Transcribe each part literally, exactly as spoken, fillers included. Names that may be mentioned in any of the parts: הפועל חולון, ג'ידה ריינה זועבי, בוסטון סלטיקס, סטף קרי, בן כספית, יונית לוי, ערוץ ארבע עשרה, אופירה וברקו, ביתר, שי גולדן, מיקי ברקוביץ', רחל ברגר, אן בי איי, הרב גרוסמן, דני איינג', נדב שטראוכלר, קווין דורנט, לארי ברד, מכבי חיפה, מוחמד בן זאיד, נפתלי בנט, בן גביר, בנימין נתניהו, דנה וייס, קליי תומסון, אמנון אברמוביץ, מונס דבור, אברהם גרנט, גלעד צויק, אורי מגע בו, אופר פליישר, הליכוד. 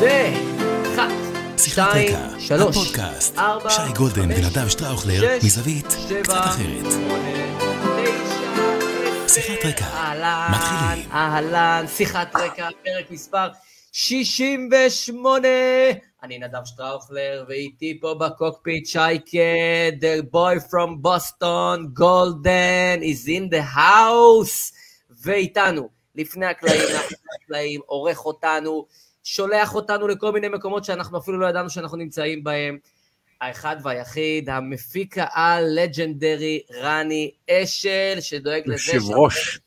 זה אחת, שתיים, שלוש, הפודקאסט, ארבע, שי גולדן ונדב שטראוכלר, מזווית קצת אחרת. שיחת רקע, מתחילים. אהלן, שיחת רקע, פרק מספר שישים ושמונה. אני נדב שטראוכלר, ואיתי פה בקוקפיט, שייקה, the boy from Boston, גולדן, is in the house, ואיתנו, לפני הקלעים, לפני הקלעים, עורך אותנו, שולח אותנו לכל מיני מקומות שאנחנו אפילו לא ידענו שאנחנו נמצאים בהם. האחד והיחיד, המפיק העל לג'נדרי רני אשל, שדואג לזה... יושב ראש.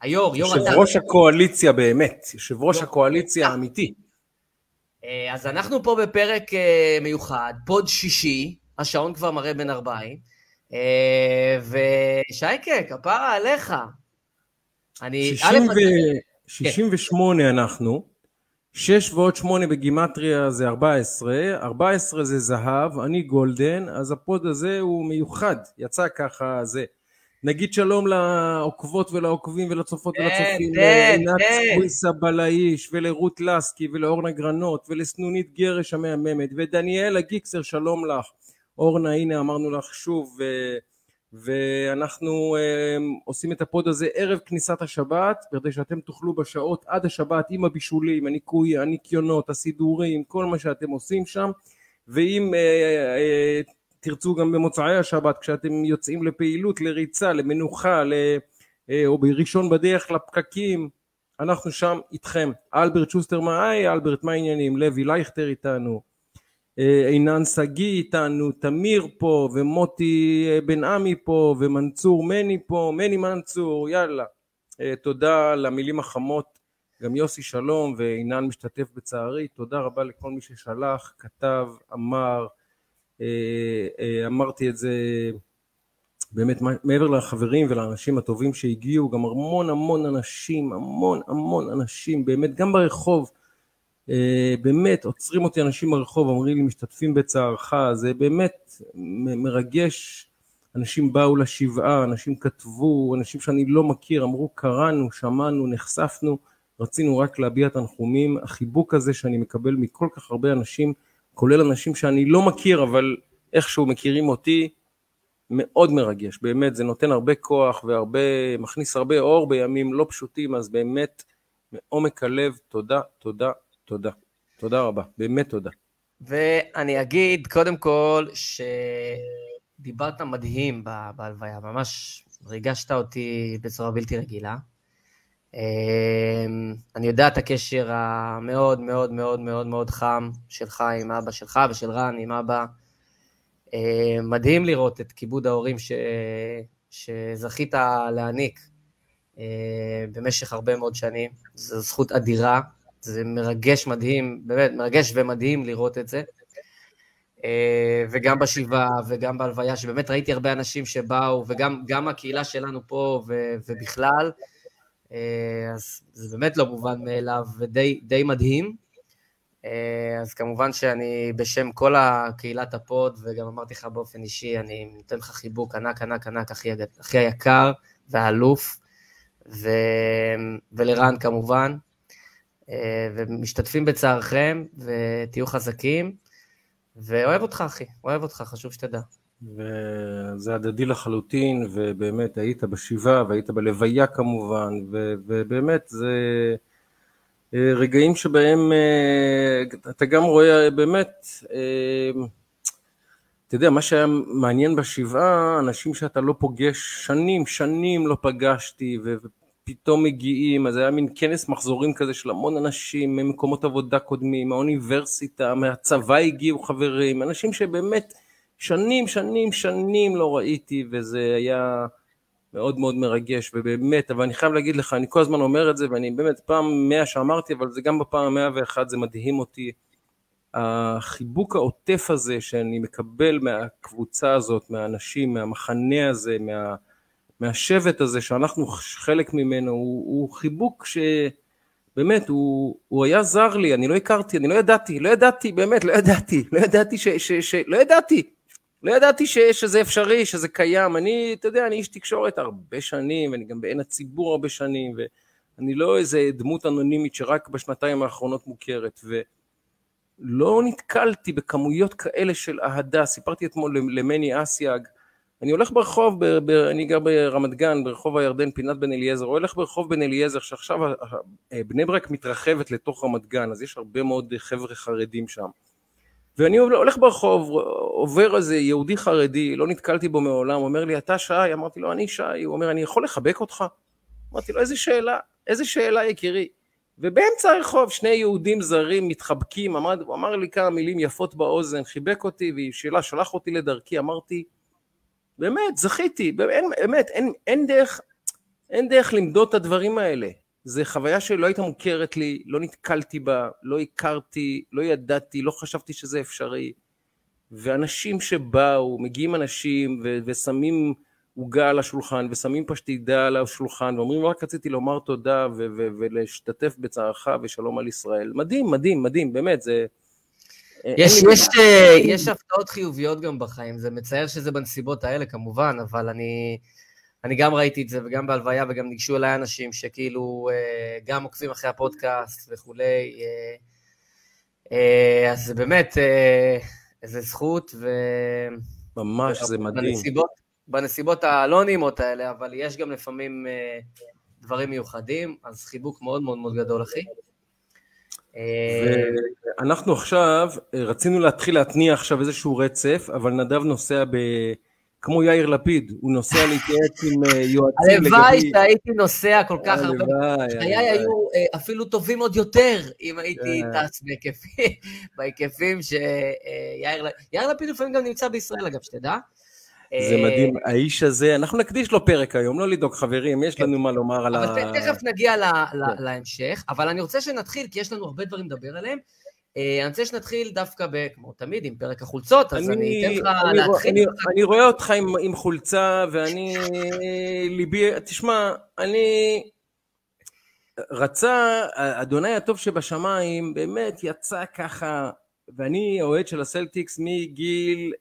היור, יור אתה. יושב ראש הקואליציה באמת, יושב ראש הקואליציה האמיתי. אז אנחנו פה בפרק מיוחד, פוד שישי, השעון כבר מראה בין ארבעים, ושייקה, כפרה עליך. שישים ושמונה אנחנו, שש ועוד שמונה בגימטריה זה ארבע עשרה, ארבע עשרה זה זהב, אני גולדן, אז הפוד הזה הוא מיוחד, יצא ככה זה. נגיד שלום לעוקבות ולעוקבים ולצופות ולצופים, לעינת סקויסה בלאיש ולרות לסקי ולאורנה גרנות ולסנונית גרש המאממת ודניאלה גיקסר, שלום לך. אורנה, הנה אמרנו לך שוב, ואנחנו עושים את הפוד הזה ערב כניסת השבת, כדי שאתם תאכלו בשעות עד השבת עם הבישולים, הניקוי, הניקיונות, הסידורים, כל מה שאתם עושים שם, ואם תרצו גם במוצאי השבת, כשאתם יוצאים לפעילות, לריצה, למנוחה, או בראשון בדרך לפקקים, אנחנו שם איתכם. אלברט שוסטר, מה היי אלברט, מה העניינים? לוי לייכטר איתנו, אינן סגי איתנו, תמיר פה, ומוטי בן עמי פה, ומנצור מני פה, מני מנצור, יאללה. תודה למילים החמות, גם יוסי שלום, ואינן משתתף בצערי, תודה רבה לכל מי ששלח, כתב, אמר, אמרתי את זה באמת מעבר לחברים ולאנשים הטובים שהגיעו, גם המון המון אנשים, המון המון אנשים, באמת גם ברחוב, באמת עוצרים אותי אנשים ברחוב, אומרים לי משתתפים בצערך, זה באמת מרגש, אנשים באו לשבעה, אנשים כתבו, אנשים שאני לא מכיר, אמרו קראנו, שמענו, נחשפנו, רצינו רק להביע תנחומים, החיבוק הזה שאני מקבל מכל כך הרבה אנשים, כולל אנשים שאני לא מכיר, אבל איכשהו מכירים אותי, מאוד מרגש, באמת זה נותן הרבה כוח, והרבה, מכניס הרבה אור בימים לא פשוטים, אז באמת מעומק הלב, תודה, תודה, תודה, תודה רבה, באמת תודה. ואני אגיד קודם כל שדיברת מדהים בהלוויה, ממש ריגשת אותי בצורה בלתי רגילה. אני יודע את הקשר המאוד מאוד מאוד מאוד מאוד חם שלך עם אבא שלך ושל רן עם אבא. מדהים לראות את כיבוד ההורים ש... שזכית להעניק במשך הרבה מאוד שנים, זו זכות אדירה. זה מרגש מדהים, באמת מרגש ומדהים לראות את זה, וגם בשבעה וגם בהלוויה, שבאמת ראיתי הרבה אנשים שבאו, וגם גם הקהילה שלנו פה ובכלל, אז זה באמת לא מובן מאליו, ודי די מדהים, אז כמובן שאני בשם כל הקהילת הפוד, וגם אמרתי לך באופן אישי, אני נותן לך חיבוק ענק ענק ענק, הכי היקר והאלוף, ולרן כמובן, ומשתתפים בצערכם, ותהיו חזקים, ואוהב אותך אחי, אוהב אותך, חשוב שתדע. וזה הדדי לחלוטין, ובאמת היית בשבעה, והיית בלוויה כמובן, ובאמת זה רגעים שבהם אתה גם רואה באמת, אתה יודע, מה שהיה מעניין בשבעה, אנשים שאתה לא פוגש, שנים, שנים לא פגשתי, ופגשתי, פתאום מגיעים, אז היה מין כנס מחזורים כזה של המון אנשים, ממקומות עבודה קודמים, מהאוניברסיטה, מהצבא הגיעו חברים, אנשים שבאמת שנים, שנים, שנים לא ראיתי, וזה היה מאוד מאוד מרגש, ובאמת, אבל אני חייב להגיד לך, אני כל הזמן אומר את זה, ואני באמת פעם מאה שאמרתי, אבל זה גם בפעם מאה ואחת, זה מדהים אותי, החיבוק העוטף הזה שאני מקבל מהקבוצה הזאת, מהאנשים, מהמחנה הזה, מה... מהשבט הזה שאנחנו חלק ממנו, הוא, הוא חיבוק שבאמת, הוא, הוא היה זר לי, אני לא הכרתי, אני לא ידעתי, לא ידעתי, באמת, לא ידעתי, לא ידעתי, ש, ש, ש, לא ידעתי, לא ידעתי ש, שזה אפשרי, שזה קיים, אני, אתה יודע, אני איש תקשורת הרבה שנים, ואני גם בעין הציבור הרבה שנים, ואני לא איזה דמות אנונימית שרק בשנתיים האחרונות מוכרת, ו, לא נתקלתי בכמויות כאלה של אהדה. סיפרתי אתמול למני אסיאג, אני הולך ברחוב, ב, ב, אני גר ברמת גן, ברחוב הירדן, פינת בן אליעזר, או הולך ברחוב בן אליעזר, שעכשיו בני ברק מתרחבת לתוך רמת גן, אז יש הרבה מאוד חבר'ה חרדים שם. ואני הולך ברחוב, עובר איזה יהודי חרדי, לא נתקלתי בו מעולם, אומר לי, אתה שי? אמרתי לו, אני שי. הוא אומר, אני יכול לחבק אותך? אמרתי לו, איזה שאלה, איזה שאלה יקירי. ובאמצע הרחוב, שני יהודים זרים מתחבקים, אמר, אמר לי כמה מילים יפות באוזן, חיבק אותי, והיא שאלה, שלח אותי לדרכי, אמרתי, באמת, זכיתי, באמת, אין, אין דרך, אין דרך למדוד את הדברים האלה. זו חוויה שלא הייתה מוכרת לי, לא נתקלתי בה, לא הכרתי, לא ידעתי, לא חשבתי שזה אפשרי. ואנשים שבאו, מגיעים אנשים ו- ושמים עוגה על השולחן, ושמים פשטידה על השולחן, ואומרים, רק רציתי לומר תודה ו- ו- ולהשתתף בצערך ושלום על ישראל. מדהים, מדהים, מדהים, באמת, זה... יש יש יש הפתעות חיוביות גם בחיים, זה מצייר שזה בנסיבות האלה כמובן, אבל אני אני גם ראיתי את זה וגם בהלוויה וגם ניגשו אליי אנשים שכאילו גם עוקבים אחרי הפודקאסט וכולי, אז זה באמת איזה זכות וממש זה מדהים. בנסיבות האלונימות האלה, אבל יש גם לפעמים דברים מיוחדים, אז חיבוק מאוד מאוד מאוד גדול אחי. אנחנו עכשיו רצינו להתחיל להתניע עכשיו איזשהו רצף, אבל נדב נוסע ב... כמו יאיר לפיד, הוא נוסע להתייעץ עם יועצים לגבי... הלוואי שהייתי נוסע כל כך הרבה, חיי היו אפילו טובים עוד יותר, אם הייתי טס בהיקפים שיאיר... יאיר לפיד לפעמים גם נמצא בישראל, אגב, שתדע. זה מדהים, האיש הזה, אנחנו נקדיש לו פרק היום, לא לדאוג חברים, יש לנו מה לומר על ה... אבל תכף נגיע להמשך, אבל אני רוצה שנתחיל, כי יש לנו הרבה דברים לדבר עליהם, אני רוצה שנתחיל דווקא, כמו תמיד, עם פרק החולצות, אז אני אתן לך להתחיל. אני רואה אותך עם חולצה, ואני... תשמע, אני... רצה, אדוני הטוב שבשמיים, באמת יצא ככה, ואני אוהד של הסלטיקס מגיל...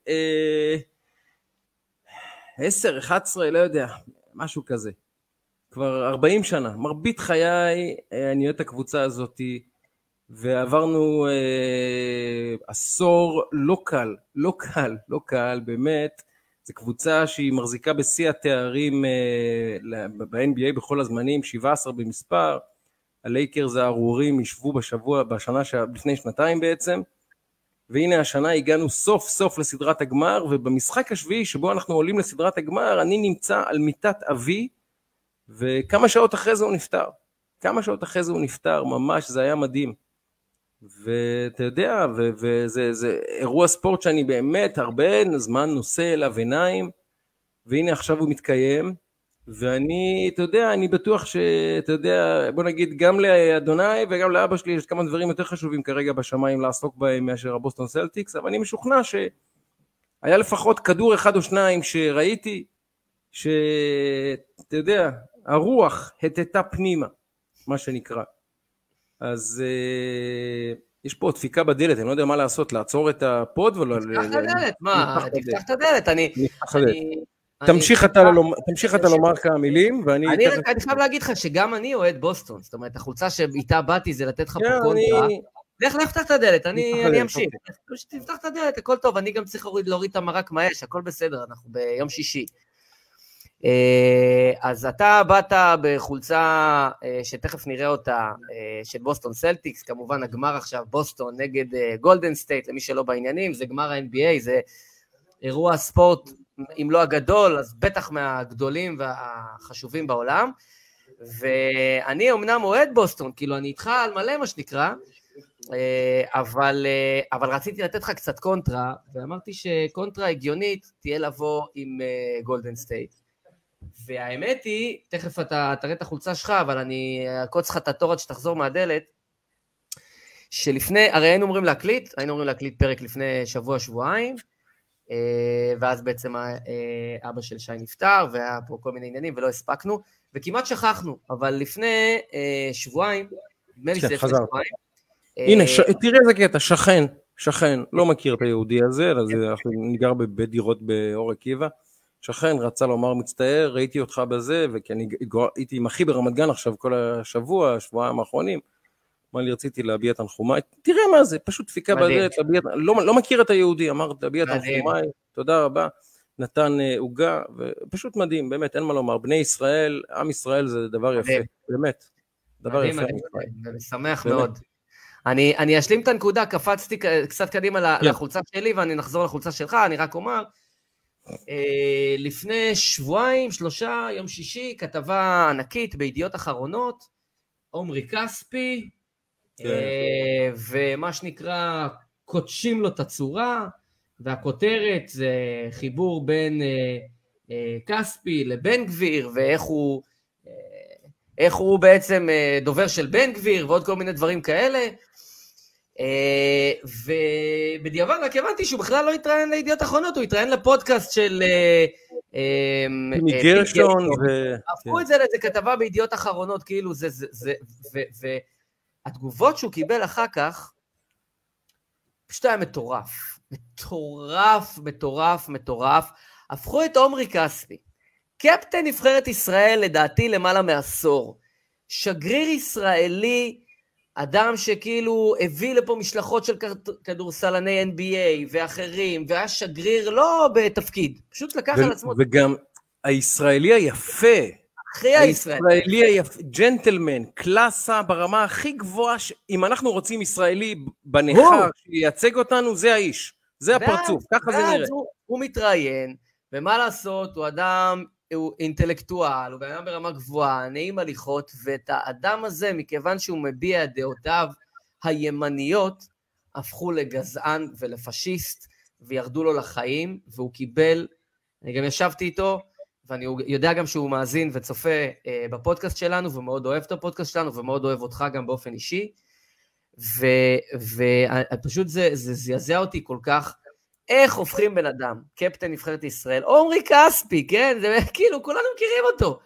עשר, אחת עשרה, לא יודע, משהו כזה. כבר ארבעים שנה, מרבית חיי, אני אוהב את הקבוצה הזאת, ועברנו אה, עשור לא קל, לא קל, לא קל, באמת. זו קבוצה שהיא מחזיקה בשיא התארים אה, ב-אן בי איי בכל הזמנים, שבע עשרה במספר. הלייקרס הארורים ישבו בשבוע, בשנה, לפני שנתיים בעצם. והנה השנה הגענו סוף סוף לסדרת הגמר, ובמשחק השביעי שבו אנחנו עולים לסדרת הגמר, אני נמצא על מיטת אבי, וכמה שעות אחרי זה הוא נפטר. כמה שעות אחרי זה הוא נפטר, ממש, זה היה מדהים. ואתה יודע, ו- וזה זה אירוע ספורט שאני באמת הרבה זמן נושא אליו עיניים, והנה עכשיו הוא מתקיים, ואני, אתה יודע, אני בטוח שאתה יודע, בוא נגיד, גם לאדוני וגם לאבא שלי יש כמה דברים יותר חשובים כרגע בשמיים לעסוק בהם מאשר הבוסטון סלטיקס, אבל אני משוכנע שהיה לפחות כדור אחד או שניים שראיתי, שאתה יודע, הרוח התתה פנימה, מה שנקרא. אז אה, יש פה דפיקה בדלת, אני לא יודע מה לעשות, לעצור את הפוד ולא... תפתח את הדלת, מה? תפתח את הדלת, אני... תמשיך אתה לומר כמה מילים, ואני... אני חייב להגיד לך שגם אני אוהד בוסטון, זאת אומרת, החולצה שאיתה באתי זה לתת לך פרקונטרה, לך להפתח את הדלת, אני אמשיך, תפתח את הדלת, הכל טוב, אני גם צריך להוריד את המרק מהאש, הכל בסדר, אנחנו ביום שישי. אז אתה באת בחולצה שתכף נראה אותה, של בוסטון סלטיקס, כמובן הגמר עכשיו, בוסטון נגד גולדן סטייט, למי שלא בעניינים, זה גמר ה-אן בי איי, זה אירוע ספורט, אם לא הגדול, אז בטח מהגדולים והחשובים בעולם, ואני אמנם אוהד בוסטון, כאילו אני איתך על מלא מה שנקרא, אבל, אבל רציתי לתת לך קצת קונטרה, ואמרתי שקונטרה הגיונית תהיה לבוא עם גולדן סטייט, והאמת היא, תכף אתה תראה את החולצה שלך, אבל אני אקוץ לך את התורת שתחזור מהדלת, שלפני, הרי היינו אומרים להקליט, היינו אומרים להקליט פרק לפני שבוע, שבועיים, ואז בעצם אבא של שי נפטר, והיה פה כל מיני עניינים ולא הספקנו, וכמעט שכחנו, אבל לפני שבועיים, נדמה לי שזה לפני שבועיים. הנה, תראה איזה קטע, שכן, שכן, לא מכיר את היהודי הזה, אז אני גר בבית דירות באור עקיבא, שכן רצה לומר מצטער, ראיתי אותך בזה, וכי אני הייתי עם אחי ברמת גן עכשיו כל השבוע, השבועיים האחרונים, מה לי רציתי להביע תנחומיי, תראה מה זה, פשוט דפיקה בדלת, לא, לא מכיר את היהודי, אמרת להביע תנחומיי, תודה רבה, נתן עוגה, ופשוט מדהים, באמת, אין מה לומר, בני ישראל, עם ישראל זה דבר יפה, באמת, דבר יפה. אני שמח מאוד. אני, אני אשלים את הנקודה, קפצתי קצת קדימה לחולצה שלי, ואני נחזור לחולצה שלך, אני רק אומר, לפני שבועיים, שלושה, יום שישי, כתבה ענקית בידיעות אחרונות, עומרי קספי, ומה שנקרא, קודשים לו את הצורה, והכותרת זה חיבור בין קספי לבן גביר, ואיך הוא... איך הוא בעצם דובר של בן גביר, ועוד כל מיני דברים כאלה, ובדיעבד רק הבנתי שהוא בכלל לא התראיין לידיעות אחרונות, הוא התראיין לפודקאסט של... מגרשון ו... הפכו את זה לאיזה כתבה בידיעות אחרונות, כאילו זה... והתגובות שהוא קיבל אחר כך, פשוט היה מטורף, מטורף, מטורף, מטורף, הפכו את עומרי קספי, קפטן נבחרת ישראל, לדעתי, למעלה מעשור. שגריר ישראלי, אדם שכאילו הביא לפה משלחות של כדורסלני אן בי איי ואחרים, והיה שגריר לא בתפקיד, פשוט לקח ו- על עצמו. וגם הישראלי היפה. הכי הישראלי. הישראלי היפה, ג'נטלמן, קלאסה ברמה הכי גבוהה, ש... אם אנחנו רוצים ישראלי בניחר שייצג אותנו, זה האיש, זה הפרצוף, ככה זה נראה. הוא, הוא מתראיין. ומה לעשות, הוא אדם, הוא אינטלקטואל, הוא אדם ברמה גבוהה, נעים הליכות, ואת האדם הזה, מכיוון שהוא מביע דעותיו הימניות, הפכו לגזען ולפשיסט, וירדו לו לחיים, והוא קיבל, אני גם ישבתי איתו, ואני יודע גם שהוא מאזין וצופה בפודקאסט שלנו, ומאוד אוהב את הפודקאסט שלנו, ומאוד אוהב אותך גם באופן אישי, ופשוט זה זעזע אותי כל כך, איך הופכים בן אדם, קפטן נבחרת ישראל, עומרי קספי, כן, זה כאילו, כולנו מכירים אותו,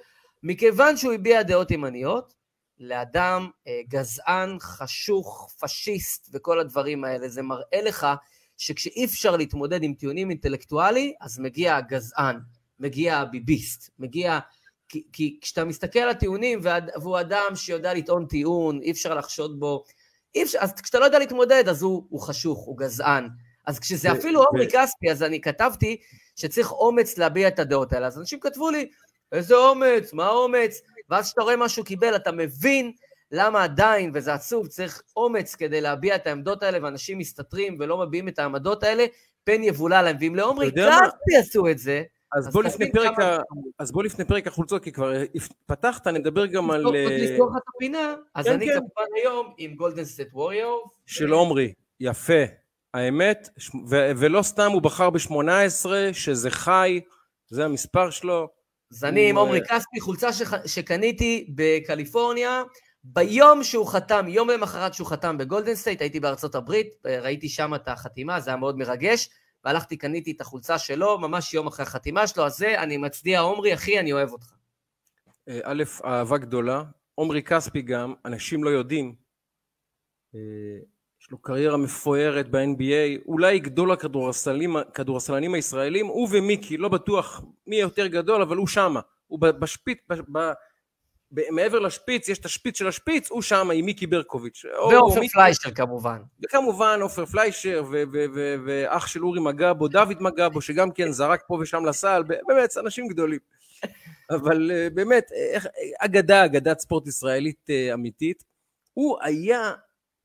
מכיוון שהוא הביע דעות ימניות, לאדם גזען, חשוך, פשיסט, וכל הדברים האלה, זה מראה לך, שכשאי אפשר להתמודד עם טיעונים אינטלקטואלי, אז מגיע הגזען, מגיע הביביסט, מגיע, כי, כי כשאתה מסתכל על הטיעונים, והוא אדם שיודע לטעון טיעון, אי אפשר לחשוד בו, אי אפשר, אז כשאתה לא יודע להתמודד, אז הוא, הוא חשוך, הוא גזען, אז כשזה אפילו עומרי קספי, אז אני כתבתי שצריך אומץ להביע את הדעות האלה, אז אנשים כתבו לי, איזה אומץ, מה אומץ, ואז שאתה רואה משהו קיבל, אתה מבין למה עדיין, וזה עצוב, צריך אומץ כדי להביע את העמדות האלה, ואנשים מסתתרים ולא מביאים את העמדות האלה, פן יבולה להם, ואם לעומרי קספי עשו את זה, אז בוא לפני פרק, אז בוא לפני פרק החולצות, כי כבר פתחת, נדבר גם על... לסגור את הפינה, אז אני כמובן היום עם גולדן סטייט ווריורס של עומרי, יפה. האמת, ו- ולא סתם הוא בחר ב-שמונה עשרה, שזה חי, זה המספר שלו. אז אני עם עומרי קספי, חולצה ש- שקניתי בקליפורניה, ביום שהוא חתם, יום למחרת שהוא חתם בגולדן סטייט, הייתי בארצות הברית, ראיתי שם את החתימה, זה היה מאוד מרגש, והלכתי, קניתי את החולצה שלו, ממש יום אחרי החתימה שלו, אז זה, אני מצדיע, עומרי, אחי, אני אוהב אותך. א', אהבה גדולה, עומרי קספי גם, אנשים לא יודעים, יש לו קריירה מפוארת ב-אן בי איי, אולי גדול הכדורסלנים הישראלים, הוא ומיקי, לא בטוח מי יותר גדול, אבל הוא שמה, הוא בשפיץ, מעבר לשפיץ, יש את השפיץ של השפיץ, הוא שמה עם מיקי ברקוביץ'. ואופר פליישר כמובן. וכמובן אופר פליישר, ואח של אורי מגע בו, דוויד מגע בו, שגם כן זרק פה ושם לסל, באמת אנשים גדולים. אבל באמת, אגדה, אגדת ספורט ישראלית אמיתית, הוא היה...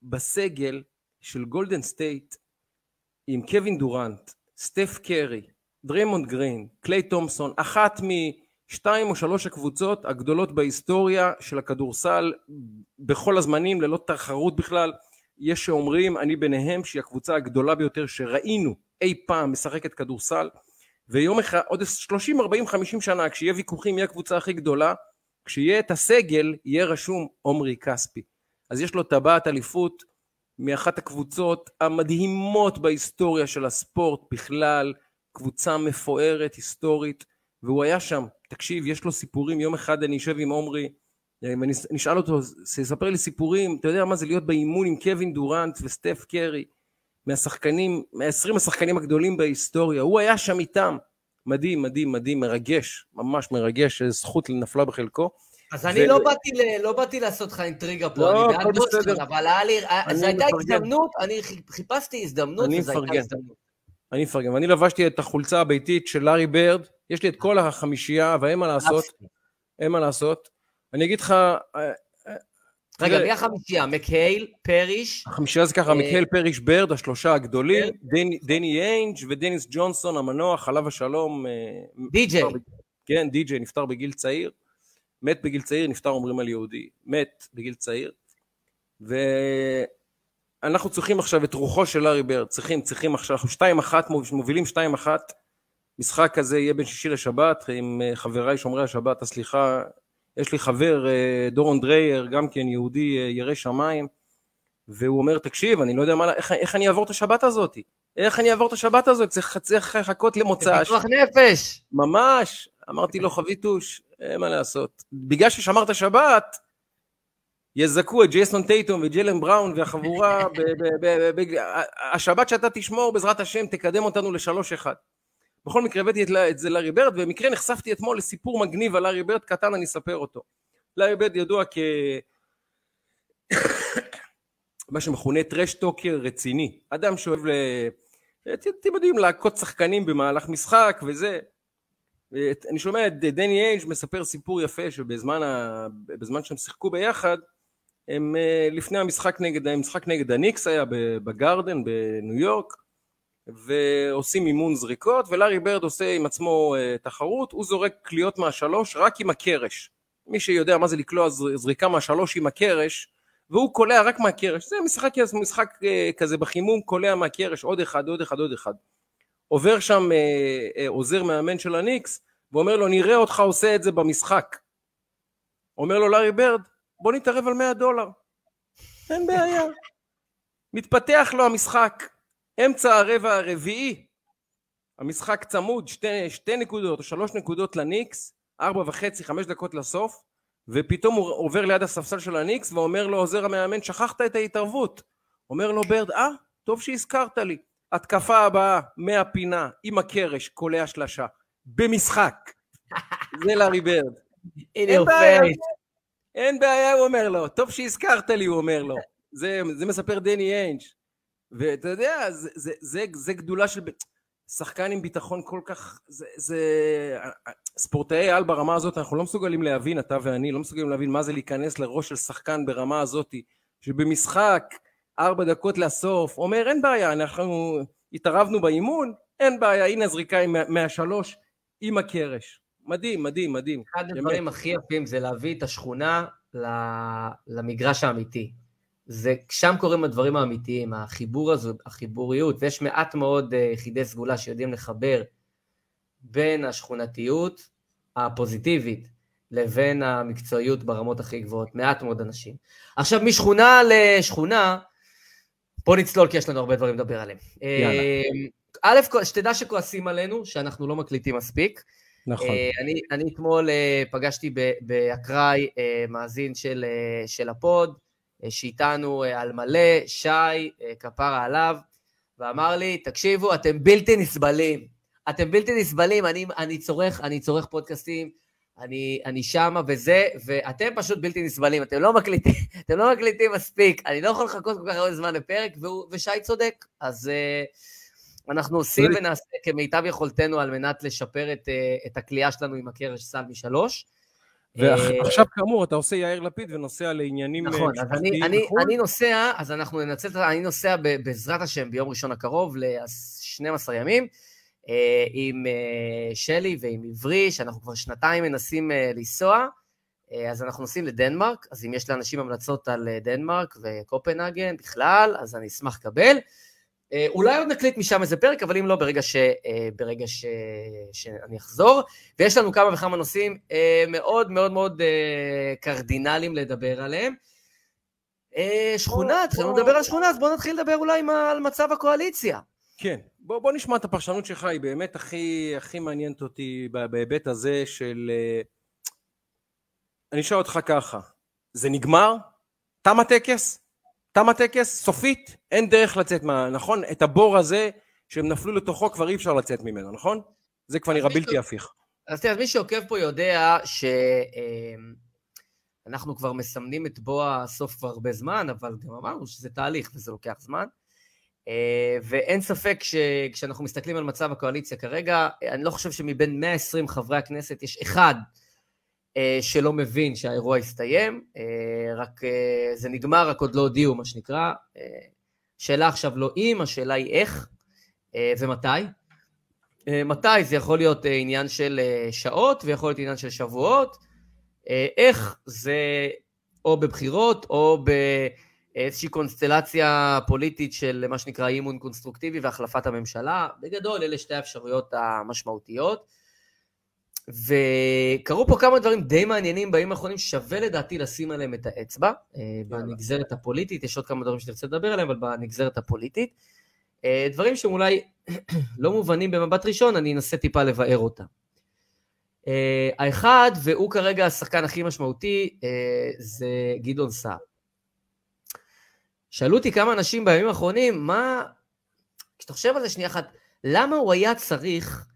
בסגל של גולדן סטייט עם קווין דורנט, סטף קרי, דרימונט גרין, קליי תומסון, אחת משתיים או שלוש הקבוצות הגדולות בהיסטוריה של הכדורסל בכל הזמנים, ללא תחרות בכלל. יש שאומרים, אני ביניהם, שהיא הקבוצה הגדולה ביותר שראינו אי פעם משחקת כדורסל, ויום אחד, עוד שלושים, ארבעים, חמישים שנה, כשיהיה ויכוחים, יהיה הקבוצה הכי גדולה, כשיהיה את הסגל, יהיה רשום עומרי קספי. אז יש לו טבעת אליפות מאחת הקבוצות המדהימות בהיסטוריה של הספורט בכלל, קבוצה מפוארת, היסטורית, והוא היה שם. תקשיב, יש לו סיפורים, יום אחד אני אשב עם עומרי, אני אשאל אותו, ספר לי סיפורים, אתה יודע מה זה להיות באימון עם קווין דורנט וסטף קרי, מהשחקנים, מהעשרים השחקנים הגדולים בהיסטוריה, הוא היה שם איתם, מדהים, מדהים, מדהים, מרגש, ממש מרגש, זכות לנפלה בחלקו, אז אני לא באתי לעשות לך אינטריגה פה, אני בעד בוסטון, אבל זו הייתה הזדמנות, אני חיפשתי הזדמנות, וזו הייתה הזדמנות. אני אפרגן, ואני לבשתי את החולצה הביתית של לארי ברד, יש לי את כל החמישייה, ואין מה לעשות, אין מה לעשות. אני אגיד לך... רגע, מי החמישייה? מקהל, פריש? החמישייה זה ככה, מקהל, פריש, ברד, השלושה הגדולים, דני איינג' ודניס ג'ונסון, המנוח, עליו השלום... די-ג'יי. כן, די-ג'יי, נפטר בגיל צעיר, מת בגיל צעיר, נפטר אומרים על יהודי, מת בגיל צעיר, ו... אנחנו צריכים עכשיו את רוחו של לארי ברד, צריכים, צריכים עכשיו, אנחנו שתיים אחת, מובילים שתיים אחת, משחק כזה יהיה בין שישי לשבת, עם חבריי שומרי השבת, הסליחה, יש לי חבר, דורון דרייר, גם כן יהודי, ירא שמיים, והוא אומר, תקשיב, אני לא יודע מה, איך, איך אני אעבור את השבת הזאת? איך אני אעבור את השבת הזאת? צריך, צריך לחכות למוצא. פתוח נפש. ממש, אמרתי לו חביטוש, אין מה לעשות. בגלל ששמרת שבת, יזקו את ג'ייסון טייטום וג'לן בראון והחבורה, ב- ב- ב- ב- השבת שאתה תשמור בעזרת השם תקדם אותנו לשלוש אחד. בכל מקרה הבאתי את, את זה לארי ברד, ובמקרה נחשפתי אתמול לסיפור מגניב על לארי ברד, קטן אני אספר אותו. לארי ברד ידוע כ... מה שמכונה טרש-טוקר רציני, אדם שאוהב ל... אתם יודעים, להקות שחקנים במהלך משחק וזה... אני שומע את דני איינג' מספר סיפור יפה, שבזמן ה... שהם שיחקו ביחד, הם לפני המשחק נגד, המשחק נגד הניקס היה בגרדן בניו יורק, ועושים אימון זריקות, ולארי ברד עושה עם עצמו תחרות, הוא זורק קליות מהשלוש רק עם הקרש, מי שיודע מה זה לקלוע זריקה מהשלוש עם הקרש, והוא קולע רק מהקרש, זה משחק, משחק כזה בחימום, קולע מהקרש, עוד אחד, עוד אחד, עוד אחד, עובר שם עוזר מאמן של הניקס, ואומר לו, נראה אותך עושה את זה במשחק, אומר לו לארי ברד, בוא נתערב על מאה דולר, אין בעיה, מתפתח לו המשחק, אמצע הרבע הרביעי, המשחק צמוד, שתי, שתי נקודות או שלוש נקודות לניקס, ארבע וחצי, חמש דקות לסוף, ופתאום הוא עובר ליד הספסל של הניקס, ואומר לו עוזר המאמן, שכחת את ההתערבות, אומר לו ברד, אה, טוב שהזכרת לי, התקפה הבאה, מהפינה, עם הקרש, קולע שלשה, במשחק, זה לארי ברד, אין בעיה, אין בעיה, הוא אומר לו, טוב שהזכרת לי, הוא אומר לו, זה, זה מספר דני איינג', ואתה יודע, זה, זה, זה, זה גדולה של שחקן עם ביטחון כל כך, זה, זה... ספורטאי על ברמה הזאת, אנחנו לא מסוגלים להבין, אתה ואני, לא מסוגלים להבין מה זה להיכנס לראש של שחקן ברמה הזאת, שבמשחק, ארבע דקות לסוף, אומר, אין בעיה, אנחנו התערבנו באימון, אין בעיה, הנה זריקה מהשלוש, עם הקרש. מדהים, מדהים, מדהים. אחד הדברים הכי יפים זה להביא את השכונה למגרש האמיתי. זה, שם קוראים הדברים האמיתיים, החיבור הזה, החיבוריות, ויש מעט מאוד יחידי סגולה שיודעים לחבר בין השכונתיות הפוזיטיבית לבין המקצועיות ברמות הכי גבוהות, מעט מאוד אנשים. עכשיו, משכונה לשכונה, בוא נצלול כי יש לנו הרבה דברים לדבר עליהם. א', שתדע שכועסים עלינו, שאנחנו לא מקליטים מספיק. נכון. אני, אני אתמול פגשתי באקראי מאזין של, של הפוד, שאיתנו על מלא, שי, כפרה עליו, ואמר לי, תקשיבו, אתם בלתי נסבלים, אתם בלתי נסבלים, אני, אני צורך, אני צורך פודקאסטים, אני, אני שמה וזה, ואתם פשוט בלתי נסבלים, אתם לא מקליטים, אתם לא מקליטים מספיק, אני לא יכול לחכות כל כך הרבה זמן לפרק, ושי צודק, אז אנחנו עושים ונעשה כמיטב יכולתנו, על מנת לשפר את, את הקליעה שלנו עם הקרש סל משלוש, ועכשיו כאמור אתה עושה יאיר לפיד ונוסע לעניינים... נכון, אז אני נוסע, אז אנחנו ננצל, אני נוסע בעזרת השם ביום ראשון הקרוב ל-שנים עשר ימים, עם שלי ועם עברי, שאנחנו כבר שנתיים מנסים לנסוע, אז אנחנו נוסעים לדנמרק, אז אם יש לאנשים המלצות על דנמרק וקופנהגן בכלל, אז אני אשמח קבל, אולי עוד נקליט משם איזה פרק, אבל אם לא, ברגע, ש, ברגע ש, שאני אחזור, ויש לנו כמה וכמה נושאים מאוד מאוד מאוד קרדינליים לדבר עליהם. שכונה, התחלנו לדבר על שכונה, אז בואו נתחיל לדבר אולי על מצב הקואליציה. כן, בואו בוא נשמע את הפרשנות שלך, היא באמת הכי, הכי מעניינת אותי בהיבט הזה של... אני אשאל אותך ככה, זה נגמר? תם הטקס? תם הטקס, סופית, אין דרך לצאת מה, נכון? את הבור הזה שהם נפלו לתוכו כבר אי אפשר לצאת ממנו, נכון? זה כבר נראה בלתי הפיך. אז מי שעוקב פה יודע אנחנו כבר מסמנים את בוע הסוף כבר הרבה זמן, אבל גם אמרנו שזה תהליך וזה לוקח זמן, ואין ספק שכשאנחנו מסתכלים על מצב הקואליציה כרגע, אני לא חושב שמבין מאה ועשרים חברי הכנסת יש אחד שלא מבין שהאירוע הסתיים, רק זה נגמר, רק עוד לא הודיעו מה שנקרא, שאלה עכשיו לא אם, השאלה היא איך ומתי, מתי זה יכול להיות עניין של שעות ויכול להיות עניין של שבועות, איך זה או בבחירות או באיזושהי קונסטלציה פוליטית של מה שנקרא אימון קונסטרוקטיבי והחלפת הממשלה, בגדול אלה שתי האפשרויות המשמעותיות, וקראו פה כמה דברים די מעניינים בימים האחרונים שווה לדעתי לשים עליהם את האצבע, בנגזרת הפוליטית, יש עוד כמה דברים שתרצה לדבר עליהם, אבל בנגזרת הפוליטית, דברים שהם אולי לא מובנים במבט ראשון, אני אנסה טיפה לבאר אותם. האחד, והוא כרגע השחקן הכי משמעותי, זה גדעון סער. שאלו אותי כמה אנשים בימים האחרונים, מה, כשאתה חושב על זה שנייה אחת, למה הוא היה צריך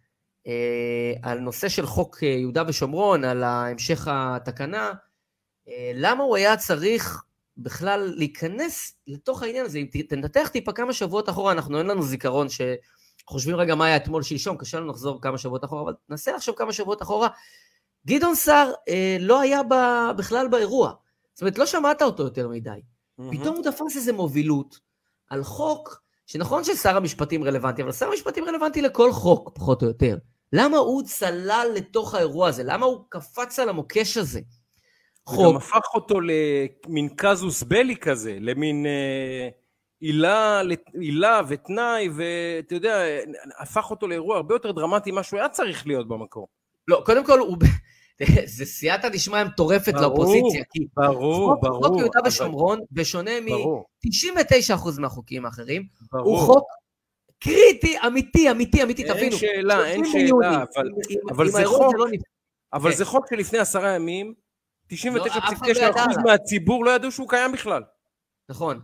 על נושא של חוק יהודה ושומרון, על המשך התקנה, למה הוא היה צריך בכלל להיכנס לתוך העניין הזה, אם תנתח טיפה כמה שבועות אחורה, אנחנו אין לנו זיכרון שחושבים רגע מה היה אתמול שלשום, קשה לנו לחזור כמה שבועות אחורה, אבל ננסה לחשוב כמה שבועות אחורה, גדעון סער אה, לא היה ב, בכלל באירוע, זאת אומרת לא שמעת אותו יותר מדי, mm-hmm. פתאום הוא דפס איזה מובילות על חוק, שנכון ששר המשפטים רלוונטי, אבל שר המשפטים רלוונטי לכל חוק פחות או יותר, למה הוא צלל לתוך האירוע הזה, למה הוא קפץ על המוקש הזה, הוא גם הפך אותו למין קזוס בלי כזה, למין עילה, עילה ותנאי, ואתה יודע, הפך אותו לאירוע הרבה יותר דרמטי מה שהוא היה צריך להיות במקור. לא, קודם כל, זה סייעתא דשמיא מטורפת לאופוזיציה, כי חוק יהודה ושומרון, בשונה מ-תשעים ותשעה אחוז מהחוקים האחרים, הוא חוק קריטי, אמיתי, אמיתי, אמיתי, תבינו. אין שאלה, אין שאלה, אבל זה חוק שלפני עשרה ימים, תשעים ותשע נקודה תשע אחוז מהציבור לא ידעו שהוא קיים בכלל. נכון.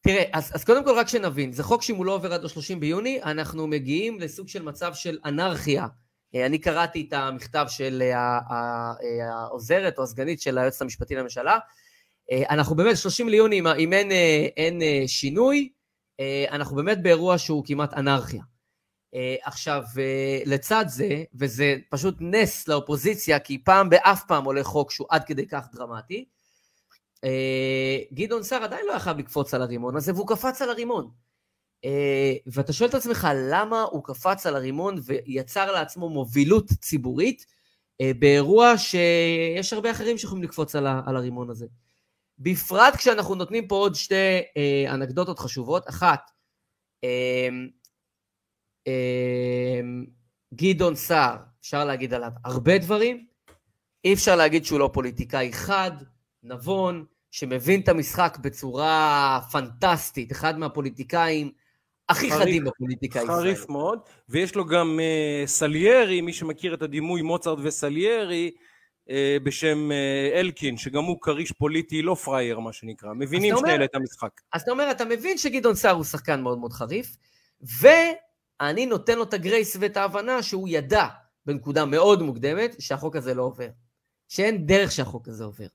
תראה, אז, אז קודם כל רק שנבין, זה חוק שאם הוא לא עובר עד שלושים ביוני, אנחנו מגיעים לסוג של מצב של אנרכיה. אני קראתי את המכתב של העוזרת או הסגנית של היועצת המשפטית לממשלה. אנחנו באמת שלושים ליוני, אם אין, אין שינוי, אנחנו באמת באירוע שהוא כמעט אנרכיה. עכשיו, לצד זה, וזה פשוט נס לאופוזיציה, כי פעם באף פעם עולה חוק שהוא עד כדי כך דרמטי, גדעון סער עדיין לא היה חייב לקפוץ על הרימון הזה, והוא קפץ על הרימון. ואתה שואל את עצמך, למה הוא קפץ על הרימון ויצר לעצמו מובילות ציבורית, באירוע שיש הרבה אחרים שיכולים לקפוץ על הרימון הזה. בפרט כשאנחנו נותנים פה עוד שתי אנקדוטות חשובות, אחת, גדעון סער, אפשר להגיד עליו הרבה דברים, אי אפשר להגיד שהוא לא פוליטיקאי חד, נבון, שמבין את המשחק בצורה פנטסטית, אחד מהפוליטיקאים הכי חדים בפוליטיקה הישראלית. חריף מאוד, ויש לו גם סליירי, מי שמכיר את הדימוי מוצרט וסליירי, בשם אלקין, שגם הוא קריש פוליטי לא פרייר מה שנקרא, מבינים שאלה את המשחק. אז אתה אומר, אתה מבין שגדעון סער הוא שחקן מאוד מאוד חריף, ו... אני נותן לו את הגרייס ואת ההבנה שהוא ידע בנקודה מאוד מוקדמת שהחוק הזה לא עובר. שאין דרך שהחוק הזה עובר.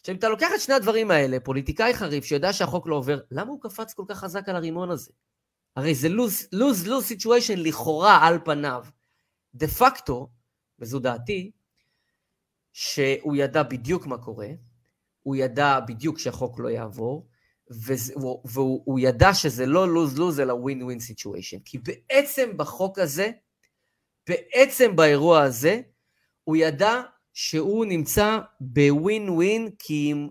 עכשיו, אם אתה לוקח את שני הדברים האלה, פוליטיקאי חריף שיודע שהחוק לא עובר, למה הוא קפץ כל כך חזק על הרימון הזה? הרי זה לוז-לוז סיטואשן לכאורה על פניו. דה פקטו, וזו דעתי, שהוא ידע בדיוק מה קורה, הוא ידע בדיוק שהחוק לא יעבור, והוא, והוא, הוא ידע שזה לא lose-lose, אלא win-win situation. כי בעצם בחוק הזה, בעצם באירוע הזה, הוא ידע שהוא נמצא ב-win-win, כי אם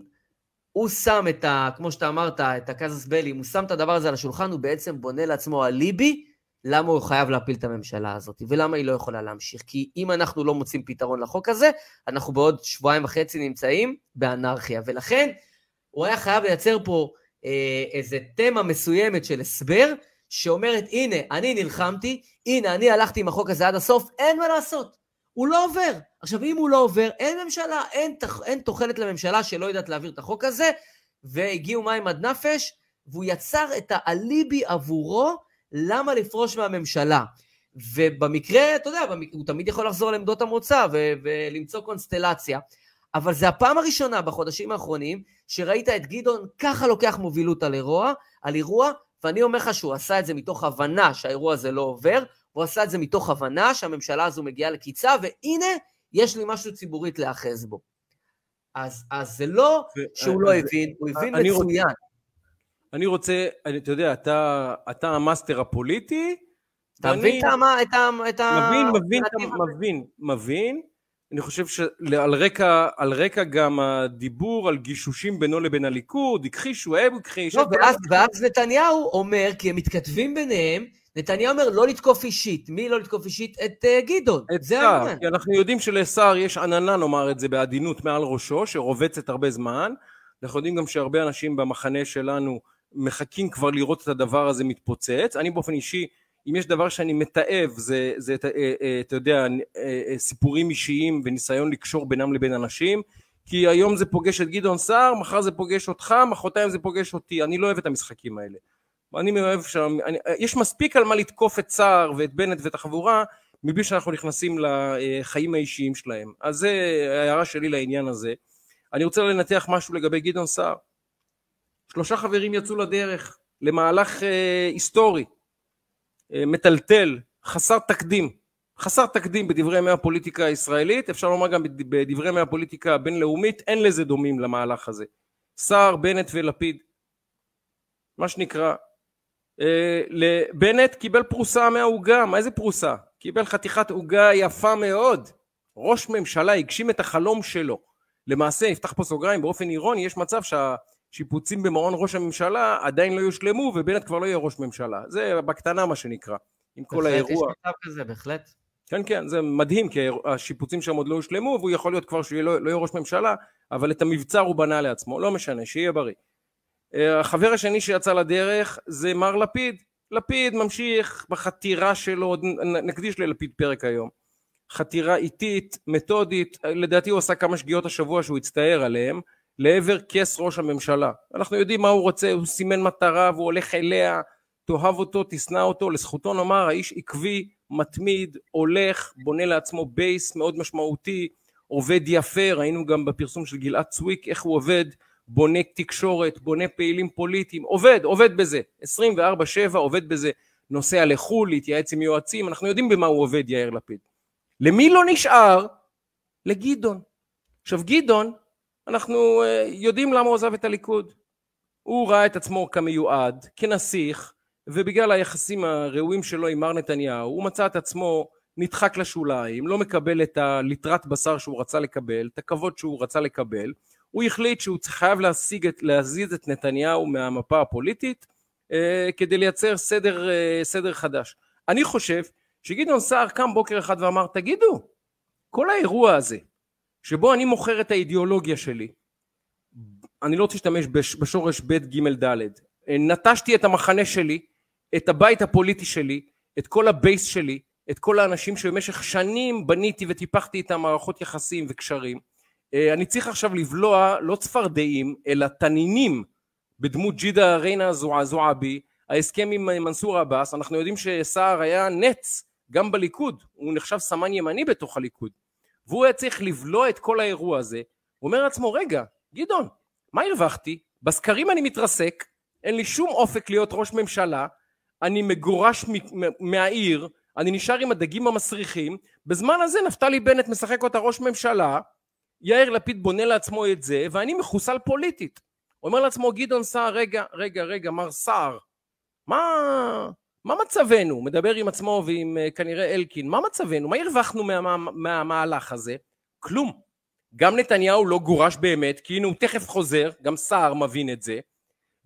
הוא שם את ה, כמו שאתה אמרת, את הקזס בלי, אם הוא שם את הדבר הזה על השולחן, הוא בעצם בונה לעצמו הליבי, למה הוא חייב להפיל את הממשלה הזאת, ולמה היא לא יכולה להמשיך. כי אם אנחנו לא מוצאים פתרון לחוק הזה, אנחנו בעוד שבועיים וחצי נמצאים באנרכיה. ולכן, הוא היה חייב לייצר פה איזה תמה מסוימת של הסבר, שאומרת, הנה, אני נלחמתי, הנה, אני הלכתי עם החוק הזה עד הסוף, אין מה לעשות, הוא לא עובר. עכשיו, אם הוא לא עובר, אין ממשלה, אין, אין תוחלת לממשלה שלא יודעת להעביר את החוק הזה, והגיעו מים עד נפש, והוא יצר את האליבי עבורו, למה לפרוש מהממשלה. ובמקרה, אתה יודע, הוא תמיד יכול לחזור לעמדות המוצא, ולמצוא קונסטלציה, אבל זה הפעם הראשונה בחודשים האחרונים, שראית את גדעון ככה לוקח מובילות על אירוע, על אירוע, ואני אומר לך שהוא עשה את זה מתוך הבנה שהאירוע הזה לא עובר, הוא עשה את זה מתוך הבנה שהממשלה הזו מגיעה לקיצה, והנה יש לי משהו ציבורית לאחז בו. אז, אז זה לא שהוא לא הבין, הוא הבין מצוין. אני רוצה, אתה יודע, אתה המאסטר הפוליטי, אתה מבין את ה... מבין, מבין, מבין. אני חושב שעל רקע, על רקע גם הדיבור על גישושים בינו לבין הליכוד, הכחישו, הם הכחישו. לא, ואז, ואז נתניהו אומר, כי הם מתכתבים ביניהם, נתניהו אומר לא לתקוף אישית. מי לא לתקוף אישית? את uh, גדעון. את סער, כי אנחנו יודעים שלסער יש עננה, נאמר את זה בעדינות מעל ראשו, שרובצת הרבה זמן. אנחנו יודעים גם שהרבה אנשים במחנה שלנו מחכים כבר לראות את הדבר הזה מתפוצץ. אני באופן אישי, אם יש דבר שאני מתאב, זה, זה, אתה יודע, סיפורים אישיים וניסיון לקשור בינם לבין אנשים, כי היום זה פוגש את גדעון סער, מחר זה פוגש אותך, מחרתיים זה פוגש אותי. אני לא אוהב את המשחקים האלה. אני אוהב שם, אני, יש מספיק על מה לתקוף את סער ואת בנט ואת החבורה, מבלי שאנחנו נכנסים לחיים האישיים שלהם. אז זה ההערה שלי לעניין הזה. אני רוצה לנתח משהו לגבי גדעון סער. שלושה חברים יצאו לדרך, למהלך אה, היסטורי, אה, מטלטל, חסר תקדים, חסר תקדים בדברי ימי הפוליטיקה הישראלית, אפשר לומר גם בדברי ימי הפוליטיקה הבינלאומית, אין לזה דומים למהלך הזה. סער, בנט ולפיד, מה שנקרא, לבנט קיבל פרוסה מהעוגה. מה איזה פרוסה? קיבל חתיכת עוגה יפה מאוד. ראש ממשלה הגשים את החלום שלו. למעשה, יפתח פה סוגריים, באופן אירוני, יש מצב שהשיפוצים במעון ראש הממשלה עדיין לא יושלמו, ובנט כבר לא יהיה ראש ממשלה. זה בקטנה מה שנקרא, עם כל האירוע. יש מצב כזה, בהחלט. כן, כן, זה מדהים, כי השיפוצים שם עוד לא יושלמו, והוא יכול להיות כבר שהוא לא יהיה ראש ממשלה, אבל את המבצר הוא בנה לעצמו. לא משנה, שיהיה בריא. החבר השני שיצא לדרך זה מר לפיד. לפיד ממשיך בחתירה שלו, נקדיש ללפיד פרק היום, חתירה איטית, מתודית, לדעתי הוא עשה כמה שגיאות השבוע שהוא הצטער עליהם, לעבר כס ראש הממשלה. אנחנו יודעים מה הוא רוצה, הוא סימן מטרה והוא הולך אליה, תאהב אותו, תסנע אותו, לזכותו נאמר, האיש עקבי, מתמיד, הולך, בונה לעצמו בייס מאוד משמעותי, עובד יפה, ראינו גם בפרסום של גלעד צויק, איך הוא עובד, בונה תקשורת, בונה פעילים פוליטיים, עובד, עובד בזה, עשרים וארבע שבע עובד בזה, נוסע לחול, להתייעץ עם יועצים, אנחנו יודעים במה הוא עובד, יאיר לפיד. למי לא נשאר? לגדעון. עכשיו גדעון, אנחנו יודעים למה הוא עזב את הליכוד. הוא ראה את עצמו כמיועד, כנסיך, ובגלל היחסים הראויים שלו עם מר נתניהו, הוא מצא את עצמו נדחק לשוליים, לא מקבל את הליטרת בשר שהוא רצה לקבל, את הכבוד שהוא רצה לקבל, הוא החליט שהוא חייב להשיג את, להזיז את נתניהו מהמפה הפוליטית, אה, כדי לייצר סדר, אה, סדר חדש. אני חושב שגדעון סער קם בוקר אחד ואמר, תגידו, כל האירוע הזה, שבו אני מוכר את האידיאולוגיה שלי, אני לא רוצה להשתמש בש, בשורש ב' ג' ד', נטשתי את המחנה שלי, את הבית הפוליטי שלי, את כל הבייס שלי, את כל האנשים שבמשך שנים בניתי וטיפחתי איתם מערכות יחסים וקשרים, אני צריך עכשיו לבלוע לא צפרדעים, אלא תנינים בדמות ג'ידה ריינה זועבי, ההסכם עם מנסור עבאס, אנחנו יודעים שסער היה נץ גם בליכוד, הוא נחשב סמן ימני בתוך הליכוד, והוא היה צריך לבלוע את כל האירוע הזה, הוא אומר לעצמו, רגע, גדעון, מה הרווחתי? בסקרים אני מתרסק, אין לי שום אופק להיות ראש ממשלה, אני מגורש מהעיר, אני נשאר עם הדגים המסריחים, בזמן הזה נפתלי בנט משחק אותה ראש ממשלה, יאיר לפיד בונה לעצמו את זה, ואני מחוסל פוליטית. הוא אומר לעצמו, גדעון סער, רגע, רגע, רגע, מר סער, מה, מה מצבנו? הוא מדבר עם עצמו ועם כנראה אלקין, מה מצבנו? מה הרווחנו מה, מהמהלך הזה? כלום. גם נתניהו לא גורש באמת, כי הנה הוא תכף חוזר, גם סער מבין את זה,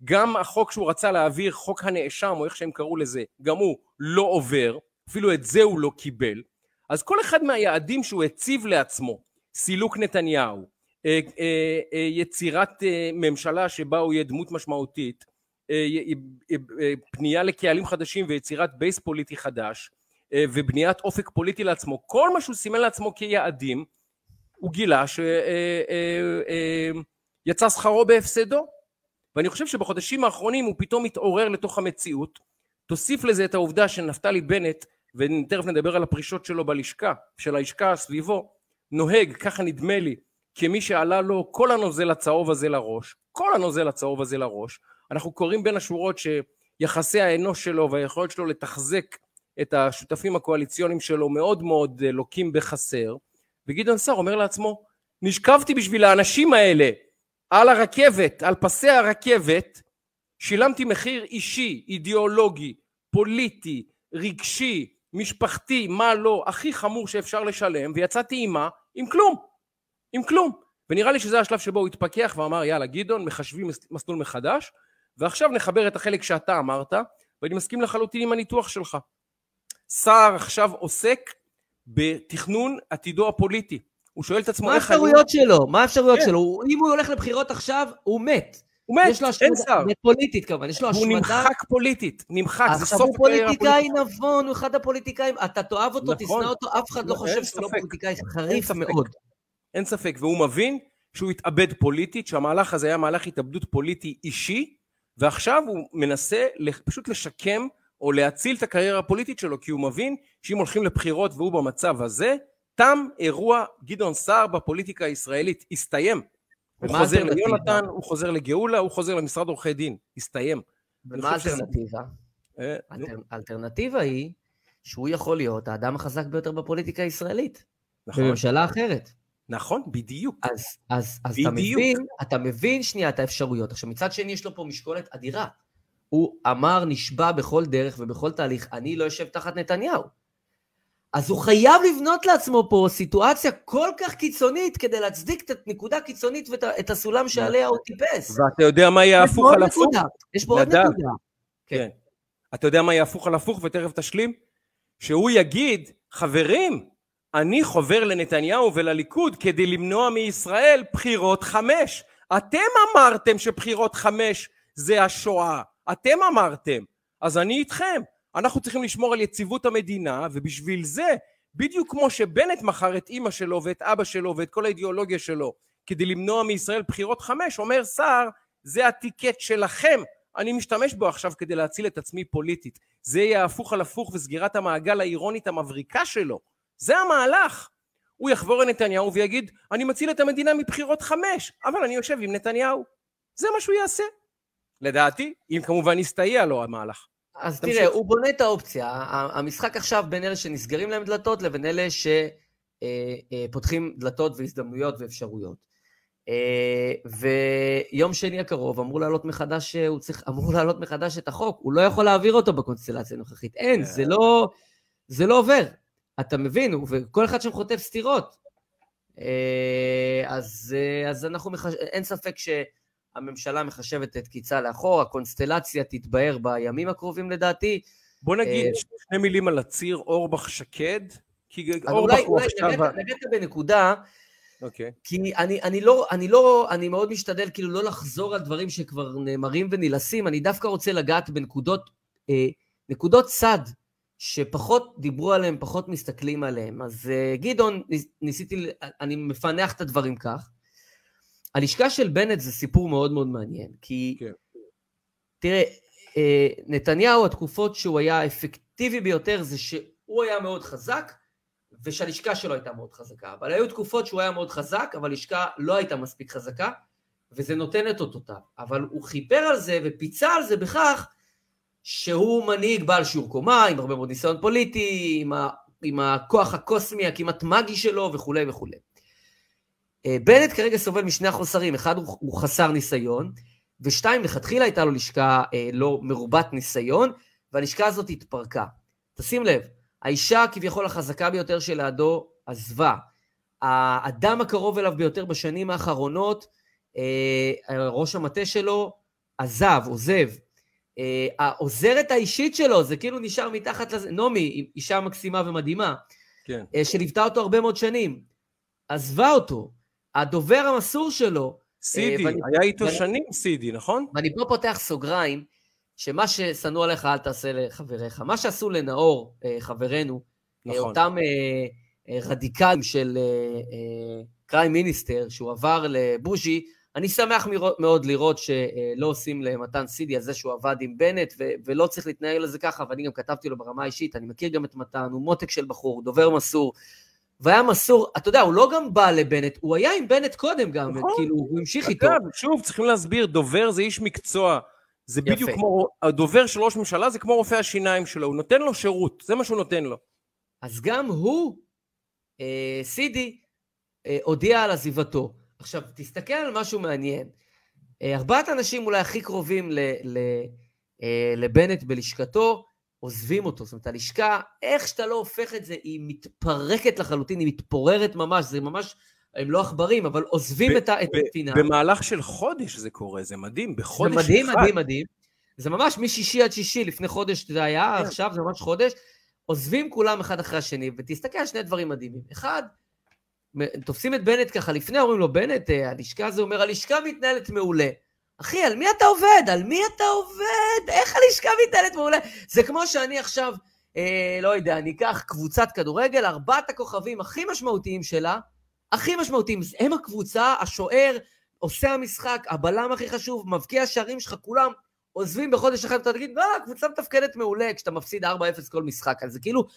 גם החוק שהוא רצה להעביר, חוק הנאשם, או איך שהם קראו לזה, גם הוא לא עובר, אפילו את זה הוא לא קיבל. אז כל אחד מהיעדים שהוא הציב לעצמו, סילוק נתניהו, יצירת ממשלה שבה הוא יהיה דמות משמעותית, פנייה לקהלים חדשים ויצירת בייס פוליטי חדש, ובניית אופק פוליטי לעצמו, כל מה שהוא סימן לעצמו כיעדים, הוא גילה שיצא שכרו בהפסדו, ואני חושב שבחודשים האחרונים הוא פתאום מתעורר לתוך המציאות, תוסיף לזה את העובדה שנפתלי בנט, ותכף נדבר על הפרישות שלו בלשכה, של הלשכה סביבו, נוהג, ככה נדמה לי, כמי שעלה לו כל הנוזל הצהוב הזה לראש, כל הנוזל הצהוב הזה לראש, אנחנו קוראים בין השורות שיחסי האנוש שלו והיכולת שלו לתחזק את השותפים הקואליציוניים שלו מאוד מאוד לוקים בחסר, וגדעון סער אומר לעצמו, נשכבתי בשביל האנשים האלה, על הרכבת, על פסי הרכבת, שילמתי מחיר אישי, אידיאולוגי, פוליטי, רגשי, משפחתי, מה לא, הכי חמור שאפשר לשלם, ויצאתי אימה עם כלום, עם כלום. ונראה לי שזה השלב שבו הוא התפקח ואמר, יאללה גדעון, מחשבים מסלול מחדש, ועכשיו נחבר את החלק שאתה אמרת, ואני מסכים לחלוטין עם הניתוח שלך. סער עכשיו עוסק בתכנון עתידו הפוליטי. הוא שואל את עצמו... מה האפשרויות שלו? מה האפשרויות שלו? אם הוא הולך לבחירות עכשיו, הוא מת. הוא מת, אין סער. הוא מת פוליטית כמובן, יש לו השמדה. הוא נמחק פוליטית, נמחק. עכשיו הוא פוליטיקאי נבון, הוא אחד הפוליטיקאים, אתה תאהב אותו, תשנא אותו, אף אחד לא חושב שהוא לא פוליטיקאי חריף מאוד. אין ספק, והוא מבין שהוא התאבד פוליטית, שהמהלך הזה היה מהלך התאבדות פוליטי אישי, ועכשיו הוא מנסה פשוט לשקם או להציל את הקריירה הפוליטית שלו, כי הוא מבין שאם הולכים לבחירות והוא במצב הזה, תם אירוע גדעון סער בפוליטיקה הישראלית, הסתיים. הוא חוזר ליונתן, הוא חוזר לגאולה, הוא חוזר למשרד עורכי דין, הסתיים. ומה האלטרנטיבה? האלטרנטיבה היא שהוא יכול להיות האדם החזק ביותר בפוליטיקה הישראלית. נכון. בממשלה אחרת. נכון, בדיוק. אז אתה מבין שנייה את האפשרויות. עכשיו מצד שני יש לו פה משקולת אדירה. הוא אמר נשבע בכל דרך ובכל תהליך, אני לא יושב תחת נתניהו. אז הוא חייב לבנות לעצמו פה סיטואציה כל כך קיצונית, כדי להצדיק את הנקודה הקיצונית ואת הסולם שעליה הוא טיפס. ואתה יודע מה יהיה הפוך על הפוך? יש פה עוד נקודה. כן. אתה יודע מה יהיה הפוך על הפוך, ותכף תשלים? שהוא יגיד, חברים, אני חובר לנתניהו ולליכוד, כדי למנוע מישראל בחירות חמש. אתם אמרתם שבחירות חמש זה השואה. אתם אמרתם, אז אני איתכם. אנחנו צריכים לשמור על יציבות המדינה, ובשביל זה, בדיוק כמו שבנט מכר את אמא שלו, ואת אבא שלו, ואת כל האידיאולוגיה שלו, כדי למנוע מישראל בחירות חמש, אומר סער, זה הטיקט שלכם, אני משתמש בו עכשיו כדי להציל את עצמי פוליטית. זה יהיה הפוך על הפוך, וסגירת המעגל האירונית המבריקה שלו. זה המהלך. הוא יחבור לנתניהו ויגיד, אני מציל את המדינה מבחירות חמש, אבל אני יושב עם נתניהו. זה מה שהוא יעשה. לדעתי, אם כמובן יסתייע לו המהלך. אז תראה, הוא בונה את האופציה, המשחק עכשיו בין אלה שנסגרים להם דלתות, לבין אלה שפותחים דלתות והזדמנויות ואפשרויות. ויום שני הקרוב אמור לעלות מחדש, הוא צריך, אמור לעלות מחדש את החוק, הוא לא יכול להעביר אותו בקונסטלציה הנוכחית, אין, זה לא, זה לא עובר, אתה מבין, וכל אחד שם חוטף סתירות, אז, אז אנחנו מחש... אין ספק ש... הממשלה מחשבת את קיצה לאחור, הקונסטלציה תתבהר בימים הקרובים לדעתי. בוא נגיד שני מילים על הציר אורבך שקד, כי אורבך הוא עכשיו... נגעת בנקודה, כי אני מאוד משתדל כאילו לא לחזור על דברים שכבר נאמרים ונילסים, אני דווקא רוצה לגעת בנקודות צד, שפחות דיברו עליהם, פחות מסתכלים עליהם. אז גדעון, ניסיתי, אני מפנח את הדברים כך, הלשכה של בנט זה סיפור מאוד מאוד מעניין, כי תראה, נתניהו, התקופות שהוא היה אפקטיבי ביותר, זה שהוא היה מאוד חזק, ושהלשכה שלו הייתה מאוד חזקה, אבל היו תקופות שהוא היה מאוד חזק, אבל הלשכה לא הייתה מספיק חזקה, וזה נותן את אותותיו, אבל הוא חיפר על זה ופיצה על זה בכך, שהוא מנהיג בעל שיעור קומה, עם הרבה מאוד ניסיון פוליטי, עם, ה, עם הכוח הקוסמי, הכמעט מגי שלו וכו' וכו'. בנט כרגע סובל משני החוסרים, אחד הוא חסר ניסיון, ושתיים, לכתחילה הייתה לו לשכה לא מרובת ניסיון, והלשכה הזאת התפרקה. תשים לב, האישה כביכול החזקה ביותר שלעדו עזבה, האדם הקרוב אליו ביותר בשנים האחרונות, ראש המטה שלו עזב, עוזב, העוזרת האישית שלו, זה כאילו נשאר מתחת לזה, נומי, אישה מקסימה ומדהימה, כן. שליוותה אותו הרבה מאוד שנים, עזבה אותו, הדובר המסור שלו... סידי, היה איתו שנים סידי, נכון? ואני פה פותח סוגריים, שמה ששנאו עליך אל תעשה לחבריך, מה שעשו לנאור חברנו, אותם רדיקלים של קריים מיניסטר, שהוא עבר לבוז'י, אני שמח מאוד לראות שלא עושים למתן סידי על זה שהוא עבד עם בנט, ולא צריך להתנהל לזה ככה, ואני גם כתבתי לו ברמה האישית, אני מכיר גם את מתן, הוא מותק של בחור, דובר מסור, והיה מסור, אתה יודע, הוא לא גם בא לבנט, הוא היה עם בנט קודם גם, כאילו, הוא המשיך איתו. שוב, צריכים להסביר, דובר זה איש מקצוע, זה בדיוק כמו, הדובר של ראש ממשלה זה כמו רופא השיניים שלו, הוא נותן לו שירות, זה מה שהוא נותן לו. אז גם הוא, אה, סידי, אה, הודיע על עזיבתו. עכשיו, תסתכל על משהו מעניין. אה, ארבעת אנשים אולי הכי קרובים ל, ל, אה, לבנט בלשכתו, עוזבים אותו, זאת אומרת, הלשכה, איך שאתה לא הופך את זה, היא מתפרקת לחלוטין, היא מתפוררת ממש, זה ממש, הם לא אכברים, אבל עוזבים ב- את הפינה. ב- במהלך של חודש זה קורה, זה מדהים, בחודש זה מדהים, אחד. מדהים, מדהים, זה ממש משישי עד שישי, לפני חודש זה היה, yeah. עכשיו זה ממש חודש, עוזבים כולם אחד אחרי השני, ותסתכל על שני דברים מדהימים, אחד, תופסים את בנט ככה, לפני אומרים לו, בנט, הלשכה זה אומר, הלשכה מתנהלת מעולה, אחי, על מי אתה עובד? על מי אתה עובד? איך הלשכה מתנהלת מעולה? זה כמו שאני עכשיו, אה, לא יודע, אני אקח קבוצת כדורגל, ארבעת הכוכבים הכי משמעותיים שלה, הכי משמעותיים, הם הקבוצה, השוער, עושה המשחק, הבלם הכי חשוב, מבקיע השערים שלך, כולם עוזבים בחודש אחד, ואתה תגיד, לא, הקבוצה מתפקדת מעולה, כשאתה מפסיד ארבע אפס כל משחק, אז זה כאילו,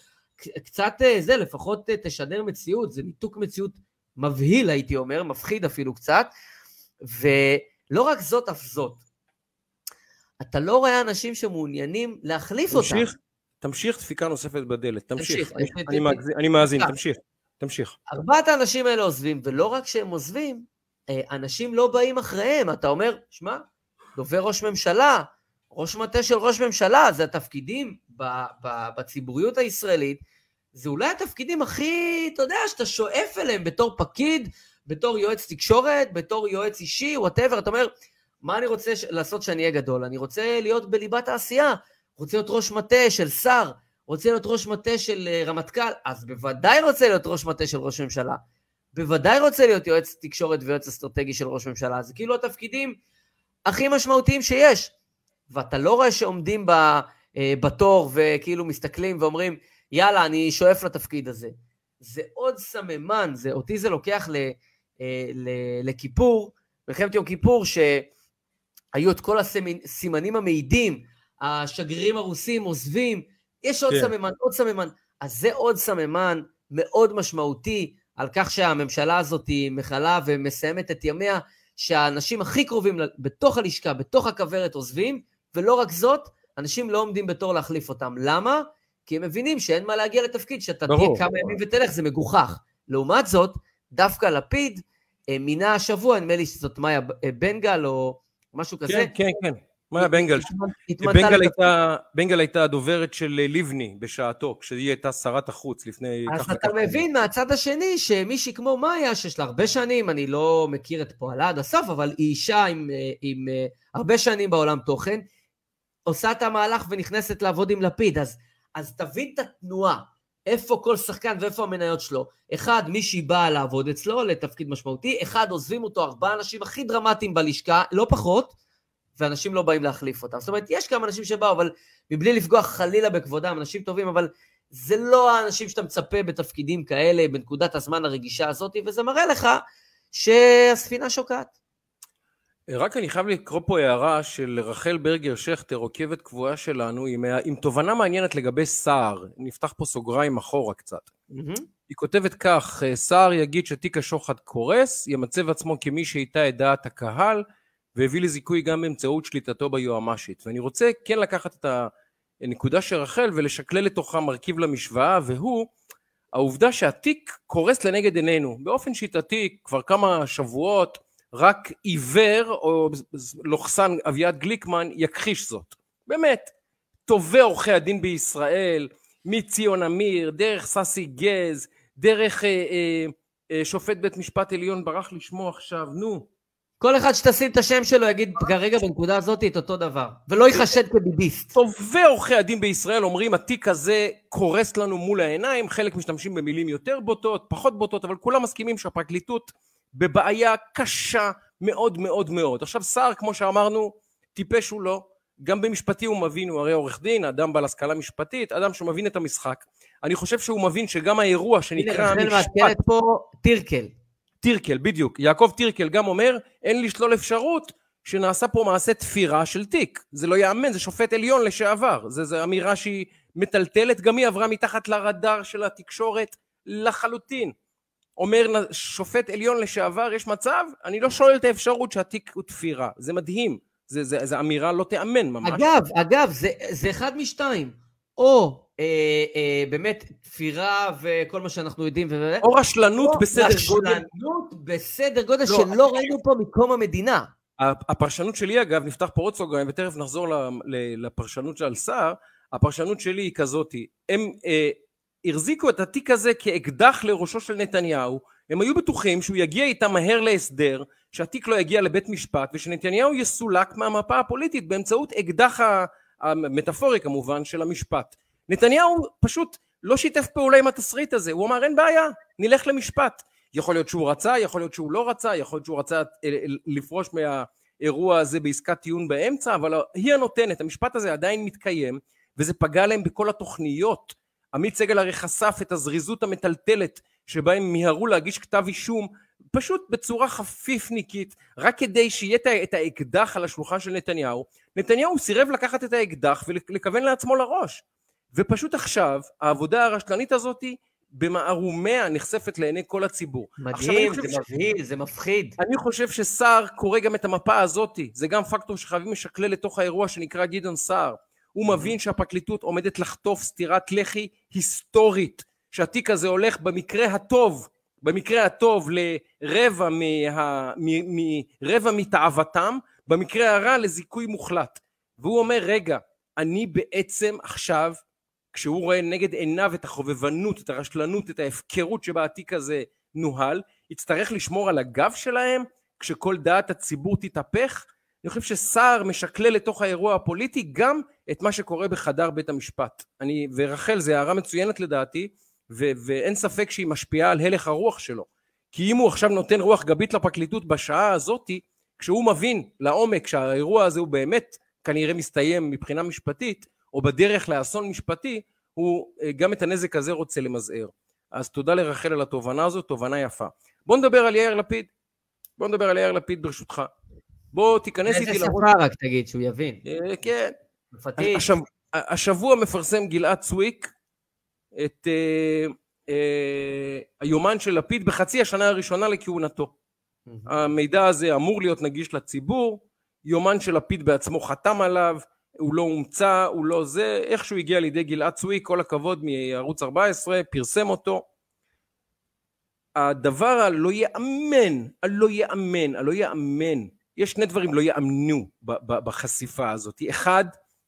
קצת זה, לפחות תשדר מציאות, זה ניתוק מציאות מבהיל, הייתי אומר, מפחיד אפילו קצת, ו... לא רק זאת אף זאת, אתה לא רואה אנשים שמעוניינים להחליף אותם. תמשיך, תמשיך דפיקה נוספת בדלת, תמשיך, אני מאזין, תמשיך, תמשיך. ארבעת האנשים האלה עוזבים, ולא רק שהם עוזבים, אנשים לא באים אחריהם, אתה אומר, שמע, דובר ראש ממשלה, ראש מטה של ראש ממשלה, זה התפקידים בציבוריות הישראלית, זה אולי התפקידים הכי, אתה יודע, שאתה שואף אליהם בתור פקיד, בתור יועץ תקשורת, בתור יועץ אישי, whatever, אתה אומר, מה אני רוצה לעשות שאני אהיה גדול? אני רוצה להיות בליבת העשייה, רוצה להיות ראש מטה של שר, רוצה להיות ראש מטה של רמטכ"ל, אז בוודאי רוצה להיות ראש מטה של ראש ממשלה, בוודאי רוצה להיות יועץ תקשורת ויועץ אסטרטגי של ראש ממשלה, זה כאילו התפקידים הכי משמעותיים שיש, ואתה לא רואה שעומדים בתור וכאילו מסתכלים ואומרים, יאללה, אני שואף לתפקיד הזה. זה עוד סממן, זה, אותי זה לוקח ל... לכיפור, מלחמת יום כיפור, שהיו את כל הסימנים המעידים, השגרירים הרוסים עוזבים, יש עוד סממן, עוד סממן, אז זה עוד סממן מאוד משמעותי, על כך שהממשלה הזאת היא מחלה ומסיימת את ימיה, שהאנשים הכי קרובים בתוך הלשכה, בתוך הכברת עוזבים, ולא רק זאת, אנשים לא עומדים בתור להחליף אותם, למה? כי הם מבינים שאין מה להגיע לתפקיד, שאתה תהיה כמה ימים ותלך, זה מגוחך, לעומת זאת, דווקא לפיד, מינה השבוע, נדמה לי שזאת מאיה בן גאל, או משהו כזה. כן, כן, כן, מאיה בן גאל. בן גאל הייתה הדוברת של לבני בשעתו, כשהיא הייתה שרת החוץ לפני... אז אתה מבין מהצד השני, שמישהי כמו מאיה, שיש לה הרבה שנים, אני לא מכיר את פועלה עד הסוף, אבל היא אישה עם הרבה שנים בעולם תוכן, עושה את המהלך ונכנסת לעבוד עם לפיד, אז תבין את התנועה. איפה כל שחקן ואיפה המניות שלו, אחד מישהי באה לעבוד אצלו לתפקיד משמעותי, אחד עוזבים אותו, ארבעה אנשים הכי דרמטיים בלשכה, לא פחות, ואנשים לא באים להחליף אותם, זאת אומרת יש כמה אנשים שבאו, אבל מבלי לפגוע חלילה בכבודם, אנשים טובים, אבל זה לא האנשים שאתה מצפה בתפקידים כאלה, בנקודת הזמן הרגישה הזאת, וזה מראה לך שהספינה שוקעת. רק אני חייב לקרוא פה הערה של רחל ברגר שכתר, עוקבת קבועה שלנו, עם, עם תובנה מעניינת לגבי סער, נפתח פה סוגריים אחורה קצת. Mm-hmm. היא כותבת כך, סער יגיד שתיק השוחד קורס, ימצב עצמו כמי שאיתה את דעת הקהל, והביא לזיכוי גם באמצעות שליטתו ביועמשית. ואני רוצה כן לקחת את הנקודה של רחל, ולשקלל לתוכה מרכיב למשוואה, והוא העובדה שהתיק קורס לנגד עינינו, באופן שיטתי כבר כמה שבועות, רק עיוור או לוחסן אביעד גליקמן יכחיש זאת. באמת, טובי עורכי הדין בישראל, מציון אמיר, דרך ססי גז, דרך אה, אה, אה, שופט בית משפט עליון, ברח לשמוע עכשיו, נו. כל אחד שתשים את השם שלו יגיד כרגע בנקודה הזאת את אותו דבר, ולא יחשד כביביסט. טובי עורכי הדין בישראל אומרים, התיק הזה קורס לנו מול העיניים, חלק משתמשים במילים יותר בוטות, פחות בוטות, אבל כולם מסכימים שהפרקליטות, בבעיה קשה מאוד מאוד מאוד. עכשיו סער, כמו שאמרנו, טיפש הוא לא, גם במשפטי הוא מבין, הוא הרי עורך דין, אדם בעל השכלה משפטית, אדם שמבין את המשחק. אני חושב שהוא מבין שגם האירוע שנקרא המשפט... טרקל. טרקל, בדיוק. יעקב טרקל גם אומר, אין לשלול אפשרות שנעשה פה מעשה תפירה של תיק. זה לא יאמן, זה שופט עליון לשעבר. זו אמירה שהיא מטלטלת, גם היא עברה מתחת לרדאר של התקשורת, לחלוטין. אומר שופט עליון לשעבר, יש מצב, אני לא שולל את האפשרות שהתיק הוא תפירה. זה מדהים, זה, זה, זה אמירה לא תאמן ממש. אגב, אגב, זה, זה אחד משתיים, או אה, אה, באמת תפירה וכל מה שאנחנו יודעים, ו... או רשלנות או בסדר גודל. רשלנות בסדר גודל לא, שלא אני... ראינו פה מקום המדינה. הפרשנות שלי אגב, נפתח פה עוד סוגריים, ותכף נחזור לפרשנות של סער, הפרשנות שלי היא כזאת, הם אה, הרזיקו את התיק הזה כאקדח לראשו של נתניהו, הם היו בטוחים שהוא יגיע איתה מהר להסדר, שהתיק לא יגיע לבית משפט, ושנתניהו יסולק מהמפה הפוליטית, באמצעות אקדח המטאפורי כמובן של המשפט. נתניהו פשוט לא שיתף פעולה עם התסריט הזה, הוא אמר אין בעיה, נלך למשפט. יכול להיות שהוא רצה, יכול להיות שהוא לא רצה, יכול להיות שהוא רצה לפרוש מהאירוע הזה בעסקת טיעון באמצע, אבל היא הנותנת, המשפט הזה עדיין מתקיים, וזה פגע להם בכל התוכניות. עמית סגל הרי חשף את הזריזות המטלטלת, שבה הם מהרו להגיש כתב אישום, פשוט בצורה חפיפניקית, רק כדי שיהיה את האקדח על השולחן של נתניהו. נתניהו סירב לקחת את האקדח ולכוון לעצמו לראש, ופשוט עכשיו העבודה הרשלנית הזאת במערומיה נחשפת לעיני כל הציבור. מדהים, זה מבהיל, זה מפחיד. אני חושב שסער קורא גם את המפה הזאת, זה גם פקטור שחייבים משקלל לתוך האירוע שנקרא גדעון סער. הוא מבין שהפרקליטות עומדת לחטוף סתירת לחי היסטורית, שהתיק הזה הולך במקרה הטוב, במקרה הטוב לרבע מה, מ, מ, רבע מתאוותם, במקרה הרע לזיקוי מוחלט. והוא אומר, רגע, אני בעצם עכשיו, כשהוא רואה נגד עיניו את החובבנות, את הרשלנות, את ההפקרות שבה התיק הזה נוהל, יצטרך לשמור על הגב שלהם, כשכל דעת הציבור תתהפך. אני חושב שסער משקלל לתוך האירוע הפוליטי גם את מה שקורה בחדר בית המשפט. אני, ורחל, זה הערה מצוינת לדעתי, ו- ואין ספק שהיא משפיעה על הלך הרוח שלו. כי אם הוא עכשיו נותן רוח גבית לפרקליטות בשעה הזאת, כשהוא מבין לעומק שהאירוע הזה הוא באמת כנראה מסתיים מבחינה משפטית, או בדרך לאסון משפטי, הוא גם את הנזק הזה רוצה למזער. אז תודה לרחל על התובנה הזאת, תובנה יפה. בוא נדבר על יאיר לפיד, בוא נדבר על יאיר לפיד ברשותך. בוא תיכנס איתי לראש. איזה שפה רק תגיד, שהוא יבין. כן. השבוע מפרסם גלעד צויק את היומן של לפיד בחצי השנה הראשונה לכהונתו. המידע הזה אמור להיות נגיש לציבור, יומן של לפיד בעצמו חתם עליו, הוא לא הומצא, הוא לא זה, איכשהו הגיע לידי גלעד צויק, כל הכבוד מערוץ ארבע עשרה, פרסם אותו. הדבר הלא יאמן, הלא יאמן, הלא יאמן, יש שני דברים לא יאמנו בחשיפה הזאת. אחד,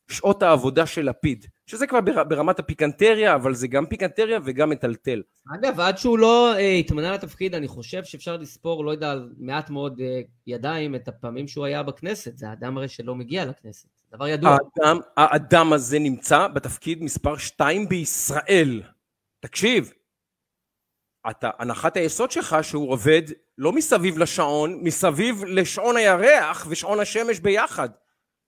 שעות העבודה של לפיד, שזה כבר ברמת הפיקנטריה, אבל זה גם פיקנטריה וגם מטלטל. אגב, עד שהוא לא אה, התמנה לתפקיד, אני חושב שאפשר לספור, לא יודע, מעט מאוד אה, ידיים את הפעמים שהוא היה בכנסת. זה האדם הרי שלא מגיע לכנסת. דבר ידוע. האדם, האדם הזה נמצא בתפקיד מספר שתיים בישראל. תקשיב, אתה, הנחת היסוד שלך שהוא עובד לא מסביב לשעון, מסביב לשעון הירח ושעון השמש ביחד,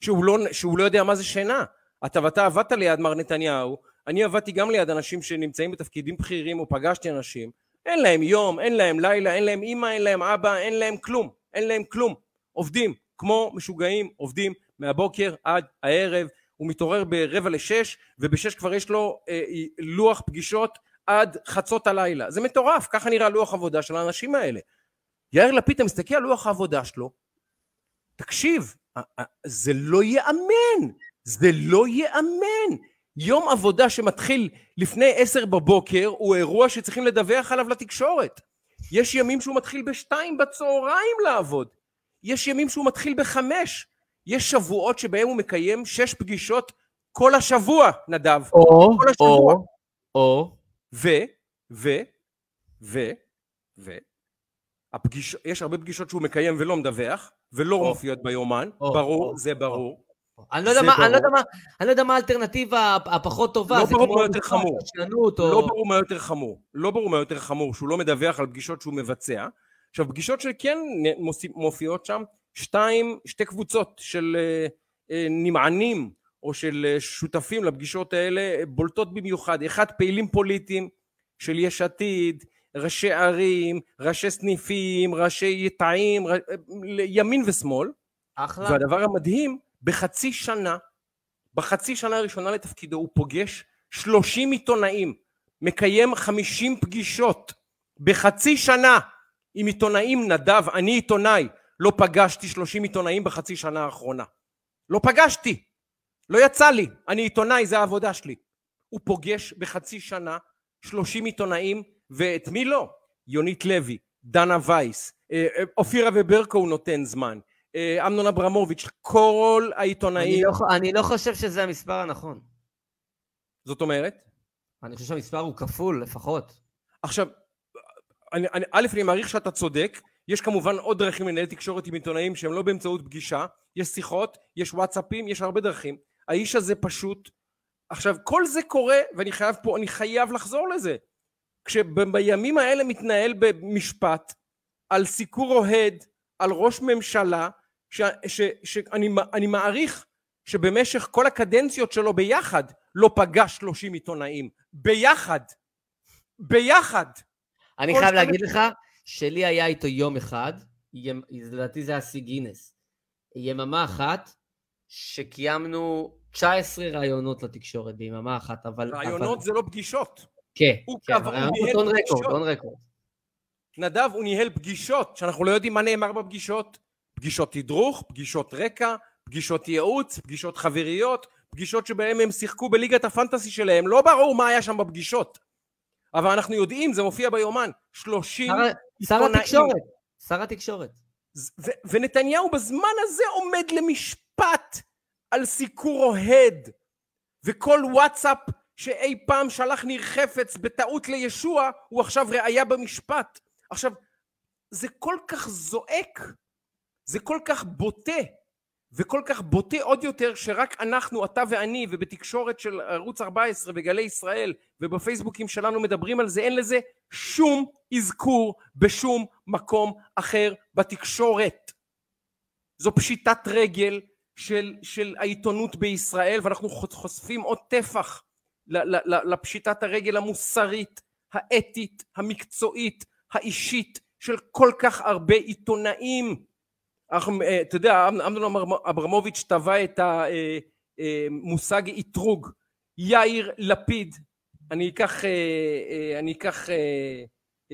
שהוא לא, שהוא לא יודע מה זה שינה. אתה ואתה עבדת ליד מר נתניהו, אני עבדתי גם ליד אנשים שנמצאים בתפקידים בכירים, או פגשתי אנשים, אין להם יום, אין להם לילה, אין להם אמא, אין להם אבא, אין להם כלום, אין להם כלום. עובדים כמו משוגעים, עובדים מהבוקר עד הערב, הוא מתעורר ברבע לשש, ובשש כבר יש לו אה, לוח פגישות עד חצות הלילה. זה מטורף, ככה נראה לוח עבודה של האנשים האלה. יאיר לפיד, אתה מסתכל על לוח העבודה שלו, תקשיב, זה לא יאמן, זה לא יאמן. יום עבודה שמתחיל לפני עשר בבוקר, הוא אירוע שצריכים לדווח עליו לתקשורת. יש ימים שהוא מתחיל בשתיים בצהריים לעבוד, יש ימים שהוא מתחיל בחמש, יש שבועות שבהם הוא מקיים שש פגישות כל השבוע, נדב. או, כל השבוע. או, או. ו, ו, ו, ו, הפגיש... יש הרבה פגישות שהוא מקיים ולא מדווח, ולא או, מופיעות או, ביומן, או, ברור, או, זה ברור. אני לא יודע מה האלטרנטיבה הפחות טובה, לא ברור מה יותר חמור, לא ברור מה יותר חמור, לא ברור מה יותר חמור, שהוא לא מדווח על פגישות שהוא מבצע. עכשיו, פגישות שכן מופיעות שם, שתיים, שתי קבוצות של נמענים, או של שותפים לפגישות האלה, בולטות במיוחד. אחד, פעילים פוליטיים של יש עתיד, ראשי ערים, ראשי סניפים, ראשי יטעים, ימין ושמאל. אחלה. והדבר המדהים, בחצי שנה, בחצי שנה הראשונה לתפקידו, הוא פוגש שלושים עיתונאים מקיים חמישים פגישות בחצי שנה עם עיתונאים. נדב, אני עיתונאי, לא פגשתי שלושים עיתונאים בחצי שנה האחרונה. לא פגשתי, לא יצא לי, אני עיתונאי, זה העבודה שלי. הוא פוגש בחצי שנה שלושים עיתונאים, ואת מי לא? יונית לוי, דנה וייס, אופירה וברקו הוא נותן זמן, אמנון אברמוביץ', כל העיתונאים. אני לא, אני לא חושב שזה המספר הנכון. זאת אומרת? אני חושב שהמספר הוא כפול לפחות. עכשיו, אני, אני, א', אני מעריך שאתה צודק, יש כמובן עוד דרכים לנהל תקשורת עם עיתונאים שהם לא באמצעות פגישה, יש שיחות, יש וואטסאפים, יש הרבה דרכים. האיש הזה פשוט, עכשיו כל זה קורה, ואני חייב פה, אני חייב לחזור לזה, כשבימים האלה מתנהל במשפט, על סיקור אוהד, על ראש ממשלה, שאני מעריך שבמשך כל הקדנציות שלו ביחד, לא פגש שלושים עיתונאים, ביחד, ביחד. אני חייב להגיד לך, שלי היה איתו יום אחד, לדעתי זה היה סי גינס, יממה אחת, שקיימנו תשע עשרה רעיונות לתקשורת ביממה אחת, אבל... רעיונות אבל... זה לא פגישות. כן, כן, רעיונות און רקורד. נדב, הוא ניהל פגישות, שאנחנו לא יודעים מה נאמר בפגישות, פגישות תדרוך, פגישות רקע, פגישות ייעוץ, פגישות חבריות, פגישות שבהם הם שיחקו בליגת הפנטסי שלהם, לא ברור מה היה שם בפגישות. אבל אנחנו יודעים, זה מופיע ביומן, שלושים... שר התקשורת, שר התקשורת. ונתניהו בזמן הזה עומד למשפט על סיקור אוהד, וכל וואטסאפ שאי פעם שלח ניר חפץ בטעות לישוע, הוא עכשיו ראיה במשפט. עכשיו, זה כל כך זועק, זה כל כך בוטה, וכל כך בוטה עוד יותר שרק אנחנו, אתה ואני, ובתקשורת של ערוץ ארבע עשרה וגלי ישראל ובפייסבוקים שלנו מדברים על זה. אין לזה שום אזכור בשום מקום אחר בתקשורת. זו פשיטת רגל של, של העיתונות בישראל, ואנחנו חושפים עוד טפח לפשיטת הרגל המוסרית, האתית, המקצועית, האישית של כל כך הרבה עיתונאים. אתה יודע, אמנון אברמוביץ' טבע את המושג איתרוג. יאיר לפיד, אני אקח, אני אקח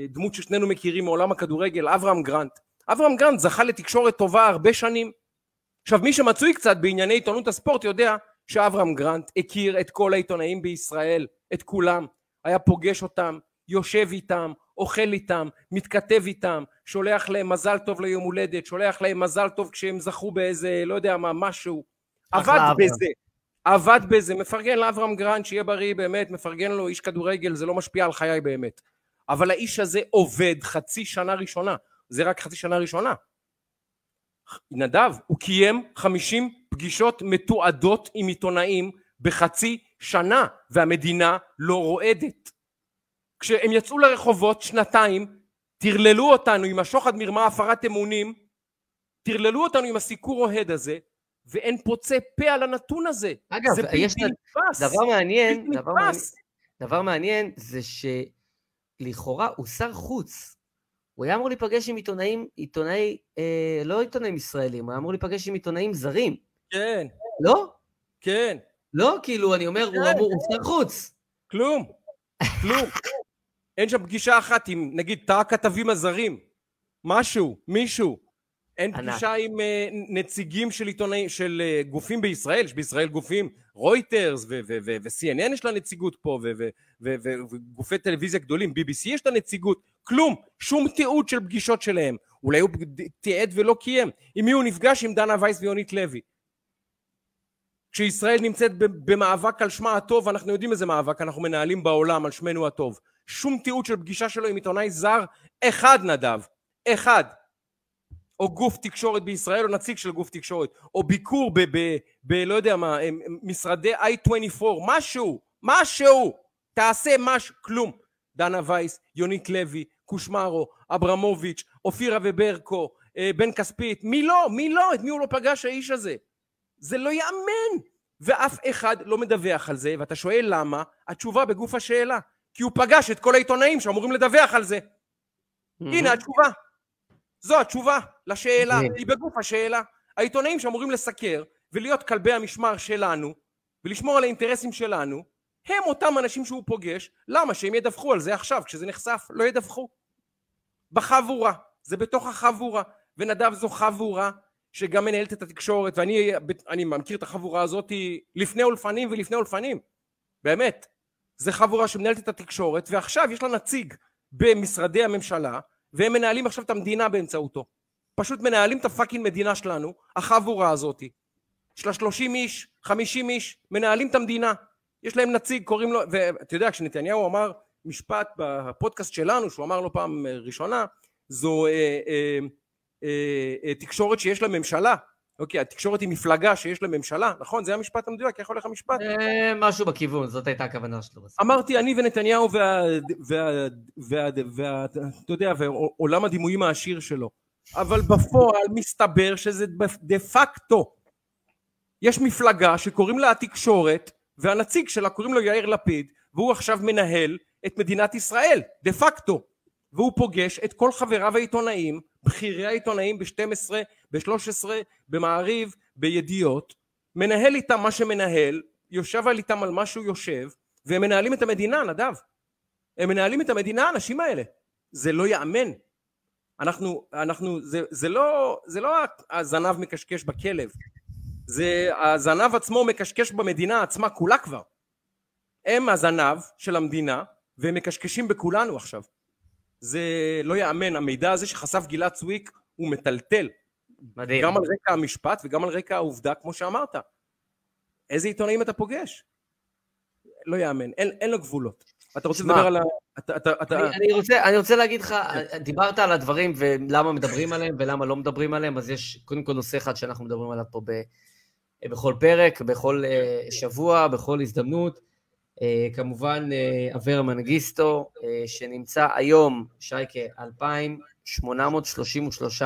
דמות ששנינו מכירים מעולם הכדורגל, אברהם גרנט. אברהם גרנט זכה לתקשורת טובה הרבה שנים. עכשיו, מי שמצוי קצת בענייני עיתונות הספורט יודע שאברהם גרנט הכיר את כל העיתונאים בישראל, את כולם, היה פוגש אותם, יושב איתם, אוכל איתם, מתכתב איתם, שולח להם מזל טוב ליום הולדת, שולח להם מזל טוב כשהם זכו באיזה, לא יודע מה, משהו. עבד בזה, עבד בזה, מפרגן לאברהם גרנט, שיהיה בריא באמת, מפרגן לו, איש כדורגל, זה לא משפיע על חיי באמת. אבל האיש הזה עובד חצי שנה ראשונה, זה רק חצי שנה ראשונה. נדב, הוא קיים חמישים פגישות מתועדות עם עיתונאים בחצי שנה, והמדינה לא רועדת. כשהם יצאו לרחובות שנתיים, תרללו אותנו עם השוחד, מרמה, הפרת אמונים, תרללו אותנו עם הסיקור אוהד הזה, ואין פוצה פה על הנתון הזה. אגב, זה יש נתפס. דבר מעניין, דבר מעניין, דבר מעניין זה שלכאורה הוא שר חוץ. הוא היה אמור להיפגש עם עיתונאים, עיתונאי, אה, לא עיתונאים ישראלים, הוא היה אמור להיפגש עם עיתונאים זרים. כן. לא? כן. לא, כאילו, אני אומר, כן, הוא אמור, הוא שר חוץ. כלום, כלום. אין שם פגישה אחת עם, נגיד, תא הכתבים הזרים, משהו, מישהו. אין ענק. פגישה עם אה, נציגים של עיתונאים, של אה, גופים בישראל, יש בישראל גופים, רויטרס ו-סי אן אן יש לה נציגות פה, וגופי טלוויזיה גדולים, בי בי סי יש לה נציגות, כלום, שום תיעוד של פגישות שלהם. אולי הוא תיעד ולא קיים. עם מי הוא נפגש? עם דנה וייס ויונית לוי. כשישראל נמצאת במאבק על שמה הטוב, אנחנו יודעים איזה מאבק אנחנו מנהלים בעולם על שמנו הטוב. שום תיעוד של פגישה שלו עם עיתונאי זר, אחד נדב, אחד, או גוף תקשורת בישראל, או נציג של גוף תקשורת, או ביקור ב, ב, ב, לא יודע מה, משרדי איי עשרים וארבע, משהו, משהו, תעשה משהו, כלום. דנה וייס, יונית לוי, קושמרו, אברמוביץ', אופירה וברקו, בן כספית, מי לא, מי לא, את מי הוא לא פגש האיש הזה? זה לא יאמן, ואף אחד לא מדווח על זה, ואתה שואל למה, התשובה בגוף השאלה, כי הוא פגש את כל העיתונאים שאמורים לדווח על זה. הנה התשובה, זו התשובה לשאלה, היא בגוף השאלה, העיתונאים שאמורים לסקר, ולהיות כלבי המשמר שלנו, ולשמור על האינטרסים שלנו, הם אותם אנשים שהוא פוגש, למה שהם ידווחו על זה עכשיו, כשזה נחשף, לא ידווחו. בחבורה, זה בתוך החבורה, ונדב זו חבורה שגם מנהלת את התקשורת, ואני אני מכיר את החבורה הזאת לפני אולפנים ולפני אולפנים, באמת, זה חבורה שמנהלת את התקשורת, ועכשיו יש לה נציג במשרדי הממשלה, והם מנהלים עכשיו את המדינה באמצעותו, פשוט מנהלים את הפאקינג מדינה שלנו, החבורה הזאת, יש לה שלושים איש, חמישים איש, מנהלים את המדינה, יש להם נציג, קוראים לו, ואתה יודע, כשנתניהו אמר משפט בפודקאסט שלנו, שהוא אמר לו פעם ראשונה, זו אה, אה, אה, אה, תקשורת שיש לה ממשלה, אוקיי, התקשורת היא מפלגה שיש לה ממשלה, נכון? זה היה משפט המדויק, איך הולך המשפט? אה, משהו בכיוון, זאת הייתה הכוונה שלו. אמרתי, אני ונתניהו וה, וה, וה, וה, אתה יודע, ועולם הדימויים העשיר שלו, אבל בפועל מסתבר שזה דה פקטו, יש מפלגה שקוראים לה התקשורת, והנציג שלה קוראים לו יאיר לפיד, והוא עכשיו מנהל את מדינת ישראל, דה פקטו, והוא פוגש את כל חבריו העיתונאים, בחירי העיתונאים ב-שתים עשרה, ב-שלוש עשרה, במעריב, בידיעות, מנהל איתם מה שמנהל, יושב על איתם על מה שהוא יושב, והם מנהלים את המדינה, נדב. הם מנהלים את המדינה, האנשים האלה. זה לא יאמן. אנחנו, אנחנו, זה, זה לא, זה לא הזנב מקשקש בכלב. זה, הזנב עצמו מקשקש במדינה עצמה כולה כבר. הם הזנב של המדינה, והם מקשקשים בכולנו עכשיו. זה לא יאמן, המידע הזה שחשף גלעד צויק הוא מטלטל. מדהים. גם על רקע המשפט וגם על רקע העובדה, כמו שאמרת. איזה עיתונאים אתה פוגש? לא יאמן, אין, אין לו גבולות. אתה רוצה לדבר על ה... אתה, אתה, אתה... אני, אני, רוצה, אני רוצה להגיד לך, דיברת על הדברים ולמה מדברים עליהם ולמה לא מדברים עליהם, אז יש קודם כל נושא אחד שאנחנו מדברים עליו פה ב, בכל פרק, בכל שבוע, בכל הזדמנות. Uh, כמובן uh, אברה מנגיסטו uh, שנמצא היום שייקה אלפיים שמונה מאות שלושים ושלוש uh,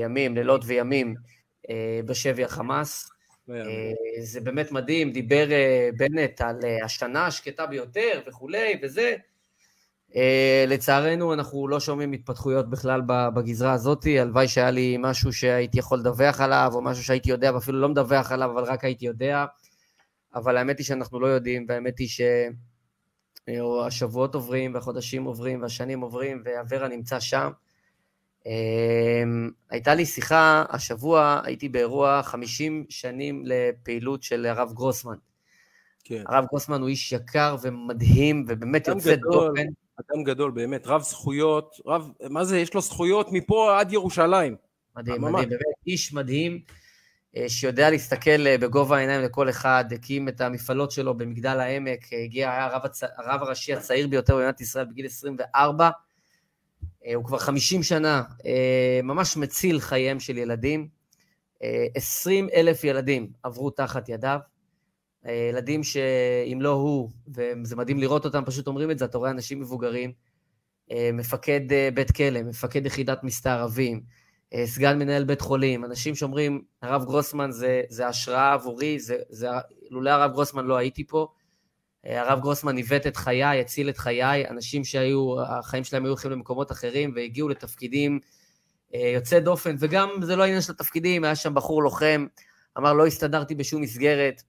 ימים לילות וימים uh, בשבי החמאס uh, זה באמת מדהים, דיבר uh, בנט על uh, השנה השקטה ביותר וכולי וזה uh, לצערנו אנחנו לא שומעים התפתחויות בכלל בגזרה הזאת, הלוואי שהיה לי משהו שהייתי יכול לדווח עליו או משהו שהייתי יודע ואפילו לא מדווח עליו אבל רק הייתי יודע אבל האמת היא שאנחנו לא יודעים, והאמת היא שהשבועות עוברים, והחודשים עוברים, והשנים עוברים, והעברה נמצא שם. הייתה לי שיחה, השבוע הייתי באירוע חמישים שנים לפעילות של הרב גרוסמן. כן. הרב גרוסמן הוא איש יקר ומדהים, ובאמת יוצא דופן. אדם גדול, באמת, רב זכויות, רב, מה זה, יש לו זכויות מפה עד ירושלים. מדהים, מדהים, באמת איש מדהים. שיודע להסתכל בגובה העיניים לכל אחד, הקים את המפעלות שלו במגדל העמק, הגיע, היה הרב, הצ... הרב הראשי הצעיר ביותר במדינת ישראל בגיל עשרים וארבע, הוא כבר חמישים שנה, ממש מציל חייהם של ילדים, עשרים אלף ילדים עברו תחת ידיו, ילדים שאם לא הוא, וזה מדהים לראות אותם, פשוט אומרים את זה, אתה רואה אנשים מבוגרים, מפקד בית כלא, מפקד יחידת מסתערבים, סגן מנהל בית חולים, אנשים שאומרים, הרב גרוסמן זה, זה השראה עבורי, זה, זה, לולא הרב גרוסמן לא הייתי פה, הרב גרוסמן ניווט את חיי, הציל את חיי, אנשים שהיו, החיים שלהם היו הולכים למקומות אחרים, והגיעו לתפקידים יוצא דופן, וגם זה לא העניין של התפקידים, היה שם בחור לוחם, אמר, לא הסתדרתי בשום מסגרת,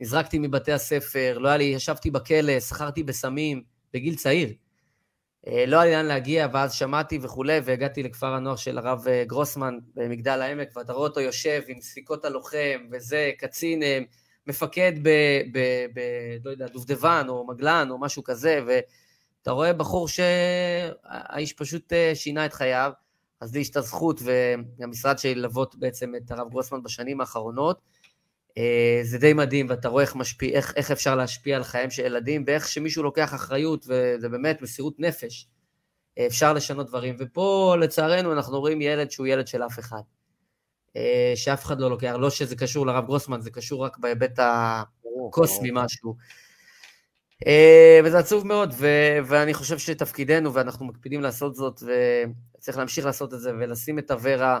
נזרקתי מבתי הספר, לא היה לי, ישבתי בכלא, שכרתי בסמים, בגיל צעיר, לא היה לי לאן להגיע, ואז שמעתי וכו', והגעתי לכפר הנוער של הרב גרוסמן במגדל העמק, ואתה רואה אותו יושב עם ספיקות הלוחם, וזה קצין, מפקד ב... ב, ב לא יודע, דובדבן או מגלן או משהו כזה, ואתה רואה בחור שהאיש פשוט שינה את חייו, אז לי יש את הזכות, והמשרד שלי ללוות בעצם את הרב גרוסמן בשנים האחרונות, זה די מדהים, ואתה רואה איך, משפיע, איך, איך אפשר להשפיע על חיים של ילדים, ואיך שמישהו לוקח אחריות, וזה באמת מסירות נפש, אפשר לשנות דברים, ופה לצערנו אנחנו רואים ילד שהוא ילד של אף אחד, שאף אחד לא לוקח, לא שזה קשור לרב גרוסמן, זה קשור רק בהיבט הקוסמי משהו, וזה עצוב מאוד, ו- ואני חושב שתפקידנו, ואנחנו מקפידים לעשות זאת, וצריך להמשיך לעשות את זה, ולשים את הוורה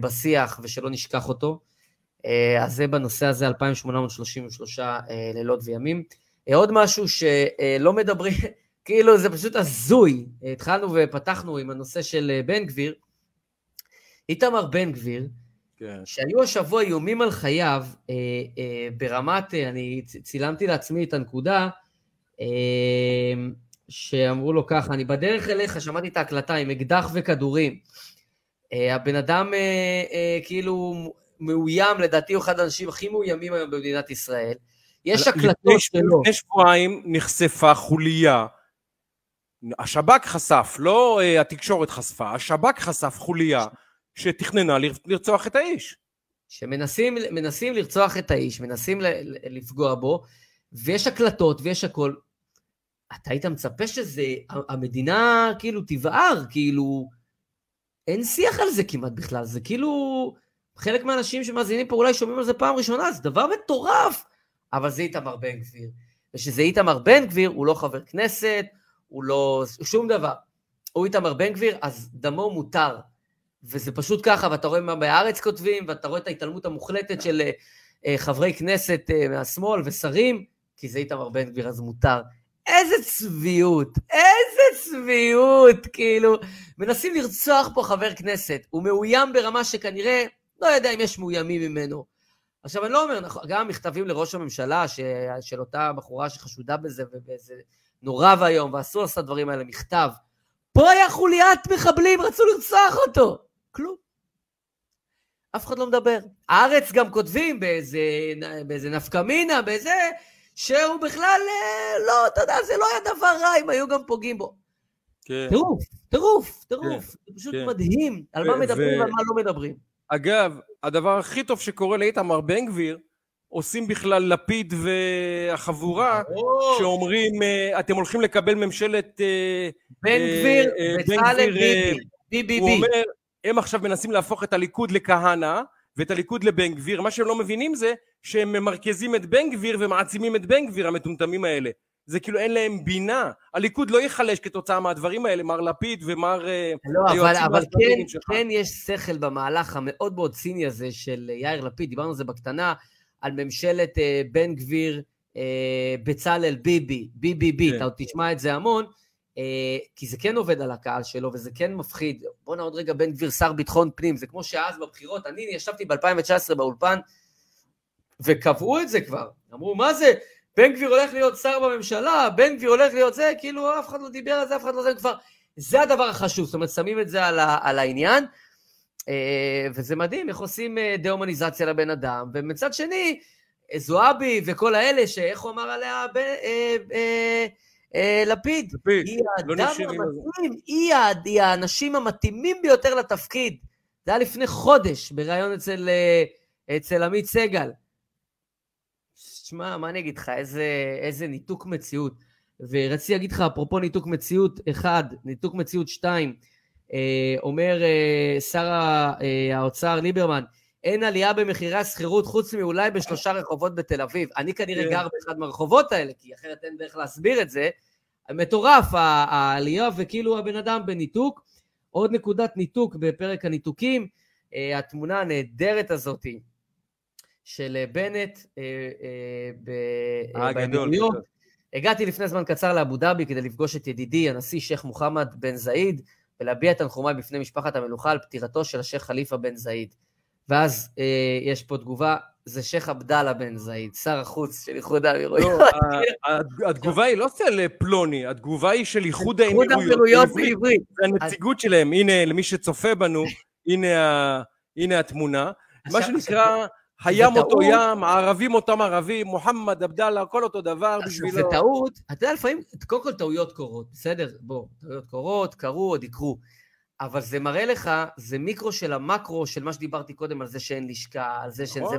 בשיח, ושלא נשכח אותו, אז זה בנושא הזה אלפיים שמונה מאות שלושים ושלוש לילות וימים. עוד משהו שלא מדברים, כאילו זה פשוט הזוי, התחלנו ופתחנו עם הנושא של בן גביר, איתמר בן גביר שהיו השבוע איומים על חייו, ברמת, אני צילמתי לעצמי את הנקודה, שאמרו לו ככה, אני בדרך אליך, שמעתי את ההקלטה עם אקדח וכדורים, הבן אדם כאילו מאוים, לדעתי הוא אחד האנשים הכי מאוימים היום במדינת ישראל, יש הקלטות שלו. לפני שבועיים נחשפה חוליה, השב"כ חשף, לא התקשורת חשפה, השב"כ חשף חוליה, שתכננה לרצוח את האיש. שמנסים מנסים לרצוח את האיש, מנסים לפגוע בו, ויש הקלטות ויש הכל. אתה היית מצפה שזה, המדינה כאילו תבער, כאילו, אין שיח על זה כמעט בכלל, זה כאילו, חלק מהאנשים שמאזינים פה אולי שומעים על זה פעם ראשונה, זה דבר מטורף, אבל זה איתמר בן גביר. ושזה איתמר בן גביר, הוא לא חבר כנסת, הוא לא, שום דבר. הוא איתמר בן גביר, אז דמו מותר. וזה פשוט ככה, ואתה רואה מה בארץ כותבים, ואתה רואה את ההתעלמות המוחלטת של חברי כנסת מהשמאל ושרים, כי זה איתמר בן גביר, אז מותר. איזה צביעות, איזה צביעות, כאילו, מנסים לרצוח פה חבר כנסת, הוא מאוים ברמה שכנראה, לא יודע אם יש מאוימים ממנו. עכשיו, אני לא אומר, גם מכתבים לראש הממשלה, של אותה בחורה שחשודה בזה, וזה נורא והיום, ועשו עשה דברים האלה, מכתב, פה היה חוליית מחבלים, רצו לרצוח אותו, כלום. אף אחד לא מדבר. הארץ גם כותבים באיזה, באיזה נפקמינה, באיזה, שהוא בכלל, לא, אתה יודע, זה לא היה דבר רע, אם היו גם פוגעים בו. כן. טירוף, טירוף, טירוף. כן, זה פשוט כן. מדהים, על מה מדברים ו... ועל מה לא מדברים. אגב, הדבר הכי טוב שקורה לאיתמר בן גביר, עושים בכלל לפיד והחבורה, שאומרים, אתם הולכים לקבל ממשלת... בן גביר, בצלאל ביבי. הוא אומר, הם עכשיו מנסים להפוך את הליכוד לכהנה, ואת הליכוד לבן גביר. מה שהם לא מבינים זה, שהם ממרכזים את בן גביר, ומעצימים את בן גביר, המטומטמים האלה. זה כאילו אין להם בינה. הליכוד לא ייחלש כתוצאה מהדברים האלה, מר לפיד ומר... לא, אבל כן יש שכל במהלך המאוד מאוד ציני הזה, של יאיר לפיד, דיברנו על זה בקטנה, על ממשלת בן גביר, בצלאל ביבי, ביבי ביבי, אתה עוד תשמע את זה המון, כי זה כן עובד על הקהל שלו, וזה כן מפחיד, בוא נעוד רגע בן גביר שר ביטחון פנים, זה כמו שאז בבחירות, אני ישבתי ב-אלפיים תשע עשרה באולפן, וקבעו את זה כבר, אמרו מה זה, בן גביר הולך להיות שר בממשלה, בן גביר הולך להיות זה, כאילו אף אחד לא דיבר על זה, אף אחד לא זה כבר, זה הדבר החשוב, זאת אומרת, שמים את זה על העניין, וזה מדהים, איך עושים דה-הומניזציה לבן אדם, ומצד שני, זועבי וכל האלה, שאיך הוא אמר עליה, לפיד, היא האדם המתאים, היא האנשים המתאימים ביותר לתפקיד, זה היה לפני חודש, בראיון אצל עמית סגל, שמע, מה אני אגיד לך, איזה ניתוק מציאות, ורציתי להגיד לך, אפרופו ניתוק מציאות אחד, ניתוק מציאות שתיים, אומר שר האוצר ליברמן, אין עלייה במחירי הסחירות חוץ מאולי בשלושה רחובות בתל אביב. אני כנראה גר באחד מהרחובות האלה, כי אחרת אין דרך להסביר את זה. מטורף העלייה וכאילו הבן אדם בניתוק. עוד נקודת ניתוק בפרק הניתוקים, התמונה הנהדרת הזאת של בנט באמירויות. הגעתי לפני זמן קצר לאבו דאבי כדי לפגוש את ידידי הנשיא שייח מוחמד בן זאיד, ולהביע תנחומה בפני משפחת המלוכה על פטירתו של השייח חליפה בן זאיד. ואז אה, יש פה תגובה, זה שייח עבדאללה בן זאיד, שר החוץ של איחוד האמירויות. התגובה היא לא של פלוני, התגובה היא של איחוד האמירויות. זה הנציגות שלהם, הנה למי שצופה בנו, הנה התמונה. מה שנקרא, הים אותו ים, הערבים אותם ערבים, מוחמד עבדאללה, כל אותו דבר בשבילו. זה טעות, אתה יודע לפעמים, קודם כל טעויות קורות, בסדר? בוא, טעויות קורות, קרו, עוד יקרו, אבל זה מראה לך, זה מיקרו של המקרו, של מה שדיברתי קודם, על זה שאין לשכה, על זה של זה,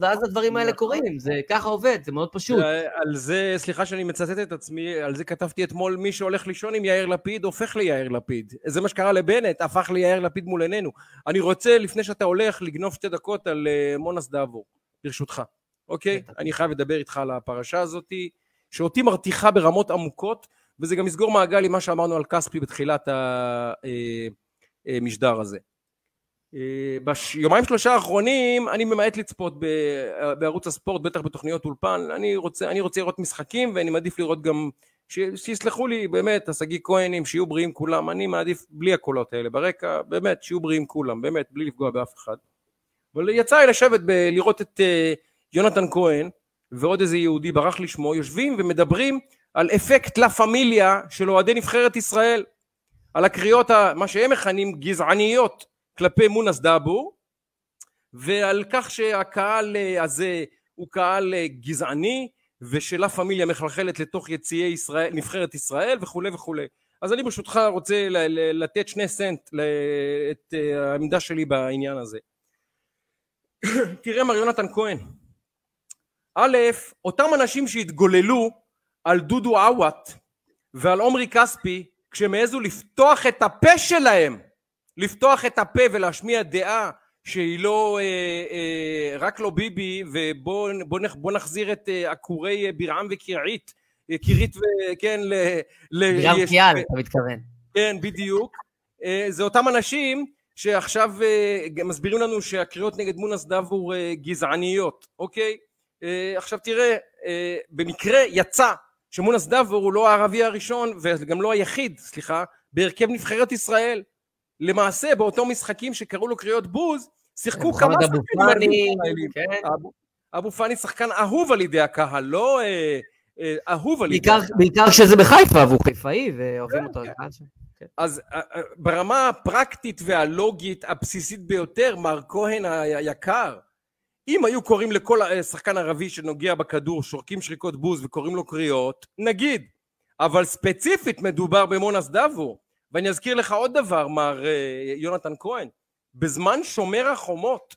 ואז הדברים האלה קורים, זה ככה עובד, זה מאוד פשוט. על זה, סליחה שאני מצטט את עצמי, על זה כתבתי אתמול, מי שהולך לישון עם יאיר לפיד, הופך ליאיר לפיד. זה מה שקרה לבנט, הפך ליאיר לפיד מול עינינו. אני רוצה, לפני שאתה הולך, לגנוב שתי דקות על מונס דבור, ברשותך. אוקיי? אני חייב לדבר איתך על הפרשה הזאת, שאותי מרתיחה ברמות עמוקות, וזה גם מסגור מעגל עם מה שאמרנו על קספי בתחילת המשדר הזה. ביומיים שלושה האחרונים, אני ממעט לצפות בערוץ הספורט, בטח בתוכניות אולפן, אני רוצה, אני רוצה לראות משחקים, ואני מעדיף לראות גם, שיסלחו לי באמת, השגי כהנים, שיהיו בריאים כולם, אני מעדיף בלי הקולות האלה ברקע, באמת, שיהיו בריאים כולם, באמת, בלי לפגוע באף אחד. אבל יצא לי לשבת לראות את יונתן כהן, ועוד איזה יהודי ברח לשמו, יושבים ומדברים על אפקט לה פמיליה של אוהדי נבחרת ישראל, על הקריאות, מה שהם מכנים גזעניות, כלפי מונס דבור, ועל כך שהקהל הזה הוא קהל גזעני, ושלה פמיליה מחלחלת לתוך יציאי ישראל, נבחרת ישראל וכו' וכו'. אז אני ברשותך רוצה לתת שני סנט את העמדה שלי בעניין הזה. תראה מר יונתן כהן, א', אותם אנשים שהתגוללו על דודו עוואט ועל עומרי קספי, כשמעזו לפתוח את הפה שלהם, לפתוח את הפה ולהשמיע דעה שהיא לא, אה, אה, רק לא ביבי, ובוא בוא נח, בוא נחזיר את אה, עקורי ברעם וקירית, קירית וכן, ל, ל, ברעם יש, קיאל, אתה מתכוון. כן, בדיוק. אה, זה אותם אנשים שעכשיו אה, מסבירים לנו שהקריאות נגד מונס דבור אה, גזעניות, אוקיי? אה, עכשיו תראה, אה, במקרה יצא שמונס דבור הוא לא הערבי הראשון, וגם לא היחיד, סליחה, בהרכב נבחרת ישראל. למעשה באותו משחקים שקראו לו קריאות בוז, שיחקו כמה שחקנים, אבו פני שחקן אהוב על ידי הקהל, לא אהוב על ידי. בעיקר שזה בחיפה, והוא חיפאי, ואוהבים אותו. אז ברמה הפרקטית והלוגית הבסיסית ביותר, מר כהן היקר, אם היו קוראים לכל שחקן ערבי שנוגע בכדור, שורקים שריקות בוז וקוראים לו קריאות, נגיד, אבל ספציפית מדובר במונס דבור, ואני אזכיר לך עוד דבר, מר יונתן כהן, בזמן שומר החומות,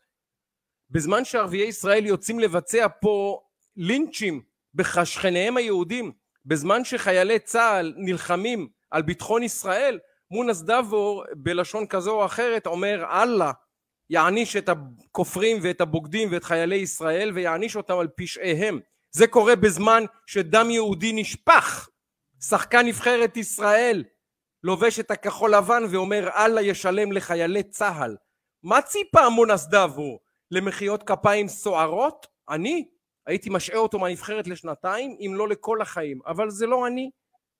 בזמן שערביי ישראל יוצאים לבצע פה לינצ'ים בחשכניהם היהודים, בזמן שחיילי צה"ל נלחמים על ביטחון ישראל, מונס דבור בלשון כזו או אחרת אומר, אללה יעניש את הכופרים ואת הבוגדים ואת חיילי ישראל, ויעניש אותם על פשעיהם. זה קורה בזמן שדם יהודי נשפך, שחקן נבחרת ישראל, לובש את הכחול לבן ואומר, אללה ישלם לחיילי צהל. מה ציפה מונס דבור? למחיאות כפיים סוערות? אני הייתי משעה אותו מהנבחרת לשנתיים, אם לא לכל החיים. אבל זה לא אני.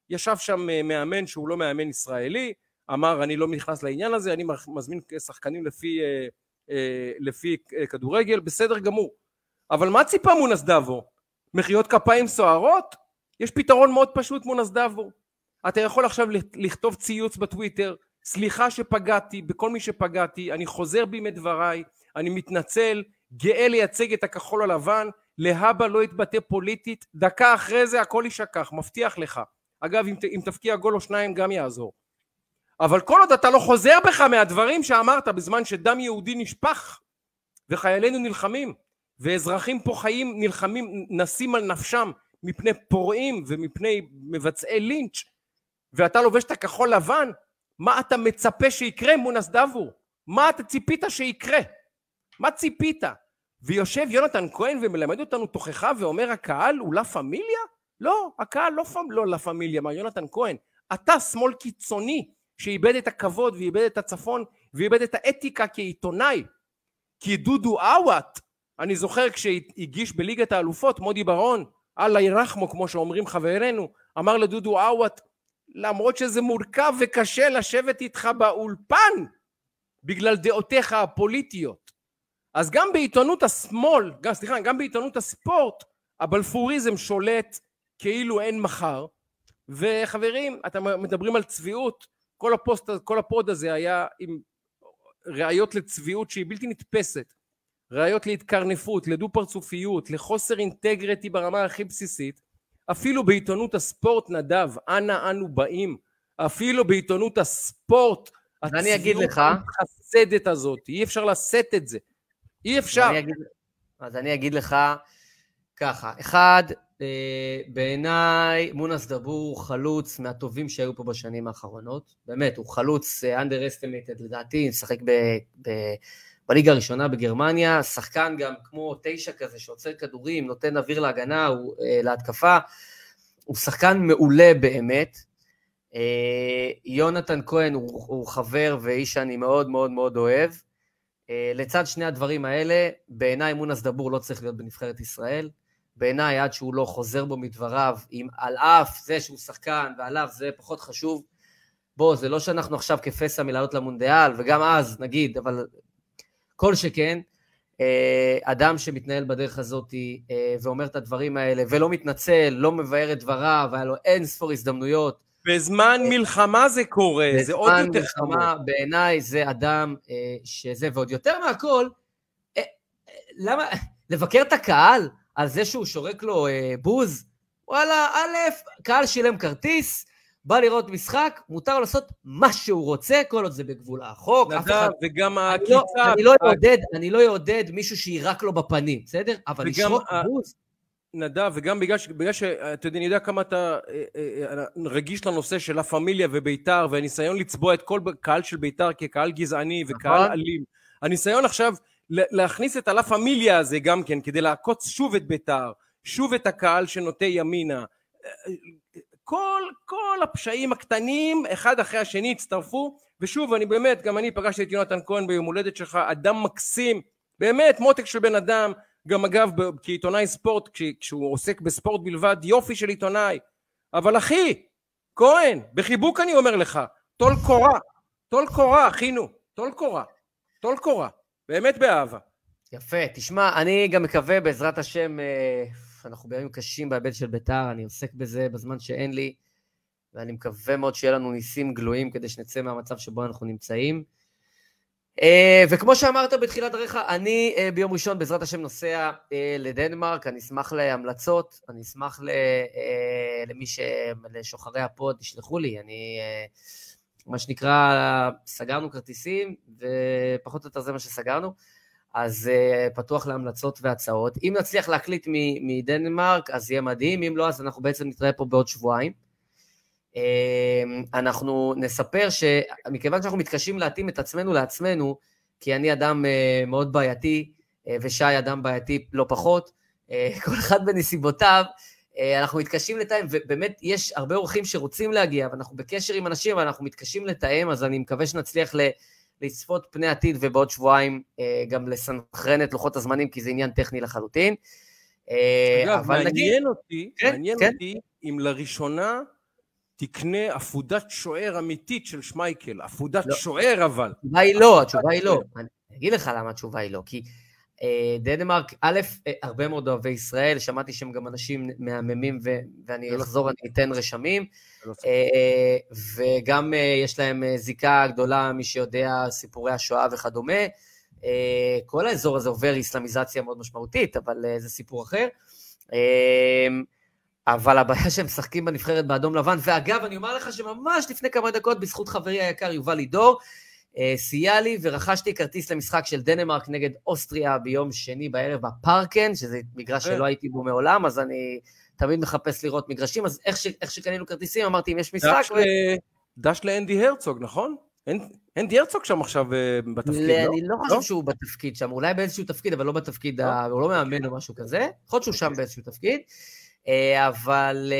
ישב שם מאמן שהוא לא מאמן ישראלי, אמר, אני לא נכנס לעניין הזה, אני מזמין שחקנים לפי, לפי כדורגל, בסדר גמור. אבל מה ציפה מונס דבור? מחיאות כפיים סוערות? יש פתרון מאוד פשוט מונס דבור. אתה יכול עכשיו לכתוב ציוץ בטוויטר, סליחה שפגעתי, בכל מי שפגעתי, אני חוזר בי מדבריי, אני מתנצל, גאה לייצג את הכחול הלבן, להבא לא יתבטא פוליטית, דקה אחרי זה הכל יישכח, מבטיח לך. אגב, אם, אם תפקיע גול או שניים גם יעזור. אבל כל עוד אתה לא חוזר בך מהדברים שאמרת, בזמן שדם יהודי נשפך, וחיילינו נלחמים, ואזרחים פה חיים נלחמים, נסים על נפשם, מפני פורעים ומפני מבצעי לינץ', ואתה לובש את הכחול לבן, מה אתה מצפה שיקרה מונס דבור? מה אתה ציפית שיקרה? מה ציפית? ויושב יונתן כהן ומלמד אותנו תוכחה ואומר, הקהל הוא לה פמיליה? לא, הקהל לא, לא לה פמיליה, מה יונתן כהן? אתה שמאל קיצוני שאיבד את הכבוד ואיבד את הצפון ואיבד את האתיקה כעיתונאי. כי דודו עוואט, אני זוכר כשהגיש בליגת האלופות, מודי ברון, אללה ירחמו כמו שאומרים חברנו, אמר לדודו עוואט, למרות שזה מורכב וקשה לשבת איתך באולפן, בגלל דעותיך הפוליטיות. אז גם בעיתונות השמאל, גם, סליחה, גם בעיתונות הספורט, הבלפוריזם שולט כאילו אין מחר, וחברים, אתם מדברים על צביעות, כל הפוסט, כל הפוד הזה היה עם ראיות לצביעות שהיא בלתי נתפסת, ראיות להתקרנפות, לדו-פרצופיות, לחוסר אינטגריטי ברמה הכי בסיסית, אפילו בעיתונות הספורט נדב, אנה אנו באים, אפילו בעיתונות הספורט, הצביעות החסדת הזאת, אי אפשר לשאת את זה, אי אפשר. אני אגיד, אז אני אגיד לך ככה, אחד, אה, בעיניי מונס דבור הוא חלוץ מהטובים שהיו פה בשנים האחרונות, באמת, הוא חלוץ אה, underestimated לדעתי, משחק ב... ב בליגה הראשונה בגרמניה, שחקן גם כמו תשע כזה שעוצר כדורים, נותן אוויר להגנה, הוא, אה, להתקפה, הוא שחקן מעולה באמת, אה, יונתן כהן הוא, הוא חבר ואיש שאני מאוד מאוד מאוד אוהב, אה, לצד שני הדברים האלה, בעיניי מונס דבור לא צריך להיות בנבחרת ישראל, בעיניי עד שהוא לא חוזר בו מדבריו, עם, על אף זה שהוא שחקן ועל אף זה פחות חשוב, בוא זה לא שאנחנו עכשיו כפסע מלעלות למונדיאל, וגם אז נגיד, אבל... כל שכן, אדם שמתנהל בדרך הזאת ואומר את הדברים האלה, ולא מתנצל, לא מבאר את דבריו, והיה לו אין ספור הזדמנויות. בזמן מלחמה זה קורה, זה עוד יותר מלחמה, בעיניי זה אדם שזה, ועוד יותר מהכל, למה, לבקר את הקהל על זה שהוא שורק לו בוז, וואלה, א', קהל שילם כרטיס, בא לראות משחק, מותר לעשות מה שהוא רוצה, כל עוד זה בגבול החוק. נדב, וגם הקיצה. אני לא יעודד מישהו שירק לו בפנים, בסדר? אבל לשרוק בוז. נדב, וגם בגלל שאתה יודע, אני יודע כמה אתה רגיש לנושא של הפמיליה וביתר, והניסיון לצבוע את כל קהל של ביתר כקהל גזעני וקהל אלים. הניסיון עכשיו להכניס את הלה פמיליה הזה גם כן, כדי לעקוץ שוב את ביתר, שוב את הקהל שנוטה ימינה, כל, כל הפשעים הקטנים, אחד אחרי השני, הצטרפו, ושוב, אני באמת, גם אני פגשתי את יונתן כהן ביום הולדת שלך, אדם מקסים, באמת, מותק של בן אדם, גם אגב, כעיתונאי ספורט, כשהוא עוסק בספורט בלבד, יופי של עיתונאי, אבל אחי, כהן, בחיבוק אני אומר לך, תול קורה, תול קורה, אחינו, תול קורה, תול קורה, באמת באהבה. יפה, תשמע, אני גם מקווה בעזרת השם, אנחנו בימים קשים בהיבט של ביתר, אני עוסק בזה בזמן שאין לי, ואני מקווה מאוד שיהיה לנו ניסים גלויים, כדי שנצא מהמצב שבו אנחנו נמצאים. וכמו שאמרת בתחילת דרך, אני ביום ראשון בעזרת השם נוסע לדנמרק, אני אשמח להמלצות, אני אשמח למי ששוחרי הפוד, תשלחו לי, אני, מה שנקרא, סגרנו כרטיסים, ופחות או יותר זה מה שסגרנו, אז uh, פתוח להמלצות והצעות. אם נצליח להקליט מדנמרק, אז יהיה מדהים, אם לא, אז אנחנו בעצם נתראה פה בעוד שבועיים. Uh, אנחנו נספר שמכיוון שאנחנו מתקשים להתאים את עצמנו לעצמנו, כי אני אדם uh, מאוד בעייתי, uh, ושי אדם בעייתי לא פחות, uh, כל אחד בנסיבותיו, uh, אנחנו מתקשים לתאם, ובאמת יש הרבה אורחים שרוצים להגיע, ואנחנו בקשר עם אנשים, ואנחנו מתקשים לתאם, אז אני מקווה שנצליח ל... לצפות פני עתיד, ובעוד שבועיים גם לסנכרן את לוחות הזמנים, כי זה עניין טכני לחלוטין. אגב, מעניין אותי, מעניין אותי, אם לראשונה תקנה עפודת שוער אמיתית של שמייקל, עפודת שוער אבל. התשובה היא לא, התשובה היא לא. אני אגיד לך למה התשובה היא לא, כי דנמרק, א', הרבה מאוד אוהבי ישראל, שמעתי שהם גם אנשים מהממים, ואני אחזור, אני אתן רשמים, וגם יש להם זיקה גדולה, מי שיודע, סיפורי השואה וכדומה, כל האזור הזה עובר איסלאמיזציה מאוד משמעותית, אבל זה סיפור אחר, אבל הבעיה שהם משחקים בנבחרת באדום לבן, ואגב, אני אומר לך שממש לפני כמה דקות, בזכות חברי היקר יובל לידור, סייע לי ורכשתי כרטיס למשחק של דנמרק נגד אוסטריה ביום שני בערב בפארקן, שזה מגרש שלא הייתי בו מעולם, אז אני תמיד מחפש לראות מגרשים, אז איך שקנינו כרטיסים, אמרתי אם יש משחק... דש לאנדי הרצוג, נכון? אנדי הרצוג שם עכשיו בתפקיד, לא? אני לא חושב שהוא בתפקיד שם, אולי באיזשהו תפקיד, אבל לא בתפקיד, הוא לא מאמן או משהו כזה, חושב שהוא שם באיזשהו תפקיד, אבל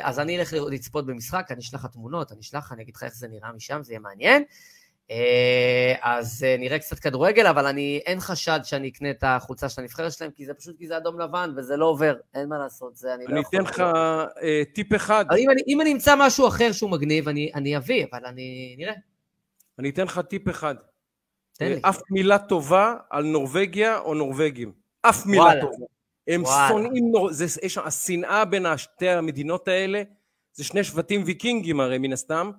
אז אני אלך לצפות במשחק, אני אשלח התמונות, אני אשלח, אני אגיד לך איך זה נראה משם, זה יהיה מעניין. אז נראה קצת כדורגל, אבל אני, אין חשד שאני אקנה את החולצה של הנבחרת שלהם, כי זה פשוט, כי זה אדום לבן, וזה לא עובר, אין מה לעשות, זה אני לא יכול. אני אתן לך טיפ אחד. אם אני אמצא משהו אחר שהוא מגניב, אני אביא, אבל אני נראה. אני אתן לך טיפ אחד. אף מילה טובה על נורווגיה או נורווגים. אף מילה טובה. הם שונאים, השנאה בין שתי המדינות האלה, זה שני שבטים ויקינגים הרי מן הסתם,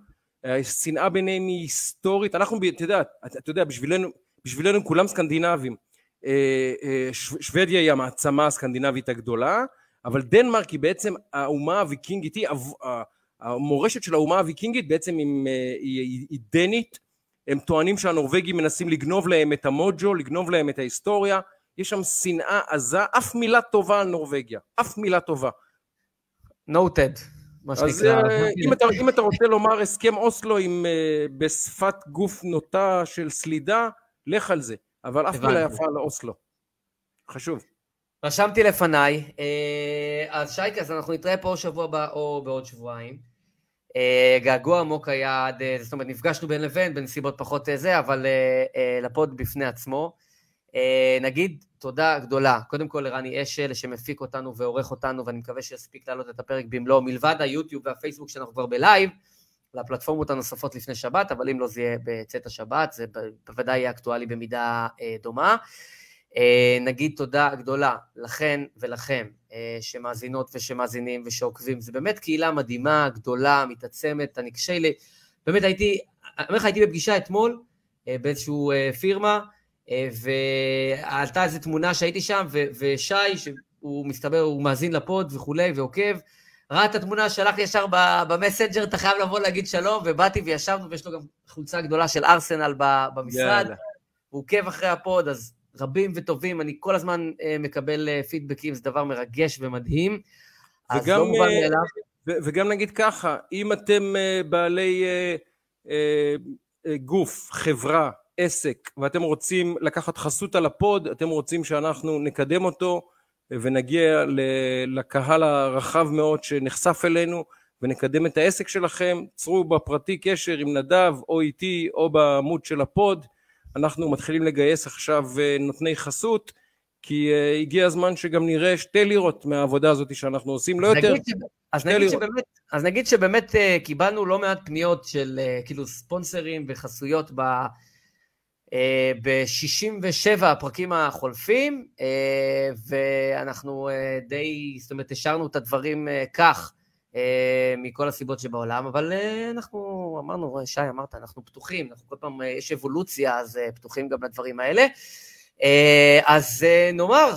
השנאה ביניהם היא היסטורית, אנחנו, אתה יודע, אתה יודע, בשבילנו, בשבילנו כולם סקנדינבים, שוודיה היא המעצמה הסקנדינבית הגדולה, אבל דנמרק היא בעצם האומה הוויקינגית, המורשת של האומה הוויקינגית בעצם היא דנית, הם טוענים שהנורווגים מנסים לגנוב להם את המוג'ו, לגנוב להם את ההיסטוריה, יש שם שנאה עזה, אף מילה טובה על נורווגיה, אף מילה טובה. Noted. אז אם אתה רוצה לומר הסכם אוסלו עם בשפת גוף נוטה של סלידה, לך על זה, אבל אף מילה יפה על אוסלו, חשוב. רשמתי לפניי, אז שייקה, אז אנחנו נתראה פה שבוע הבא או בעוד שבועיים, געגוע עמוק היה, זאת אומרת נפגשנו בין לבין, בנסיבות פחות זה, אבל לפוד בפני עצמו, נגיד תודה גדולה, קודם כל לרני אשל שמפיק אותנו ועורך אותנו, ואני מקווה שיספיק לעלות את הפרק במלוא, מלבד היוטיוב והפייסבוק שאנחנו כבר בלייב, לפלטפורמות הנוספות לפני שבת, אבל אם לא זה יהיה בצאת השבת, זה בוודאי יהיה אקטואלי במידה דומה, נגיד תודה גדולה לכן ולכם שמאזינות ושמאזינים ושעוקבים, זה באמת קהילה מדהימה, גדולה, מתעצמת, אני קשה לי, באמת הייתי, אמרך הייתי בפגישה אתמול באיזשהו פירמה, ועלתה איזו תמונה שהייתי שם, ושי, שהוא מסתבר, הוא מאזין לפוד וכולי ועוקב, ראה את התמונה, שלח לי ישר במסנג'ר, אתה חייב לבוא להגיד שלום, ובאתי וישבנו, ויש לו גם חולצה גדולה של ארסנל במשרד, הוא עוקב אחרי הפוד, אז רבים וטובים, אני כל הזמן מקבל פידבקים, זה דבר מרגש ומדהים, אז לא מובן מאליו. וגם נגיד ככה, אם אתם בעלי גוף, חברה, עסק, ואתם רוצים לקחת חסות על הפוד, אתם רוצים שאנחנו נקדם אותו, ונגיע לקהל הרחב מאוד שנחשף אלינו, ונקדם את העסק שלכם, צרו בפרטי קשר עם נדב, או איתי, או בעמוד של הפוד, אנחנו מתחילים לגייס עכשיו נותני חסות, כי הגיע הזמן שגם נראה שתי לירות מהעבודה הזאת שאנחנו עושים, לא יותר. אז נגיד שבאמת קיבלנו לא מעט פניות של כאילו ספונסרים וחסויות ב... ב-שישים ושבע הפרקים החולפים, ואנחנו די, זאת אומרת, השארנו את הדברים כך, מכל הסיבות שבעולם, אבל אנחנו אמרנו, שי אמרת, אנחנו פתוחים, אנחנו כל פעם, יש אבולוציה, אז פתוחים גם לדברים האלה, אז נאמר,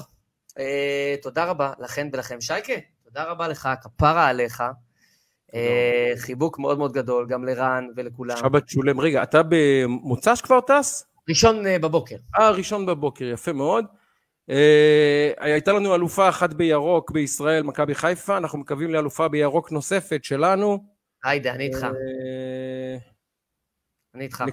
תודה רבה לכן ולכם, שייקה, תודה רבה לך, כפרה עליך, חיבוק מאוד מאוד גדול, גם לרן ולכולם. שבת שולם, רגע, אתה במוצ"ש כבר טס? ראשון בבוקר. אה, ראשון בבוקר, יפה מאוד. הייתה לנו אלופה אחת בירוק בישראל, מכבי חיפה, אנחנו מקווים לאלופה בירוק נוספת שלנו. היידה, אני איתך. אני איתך.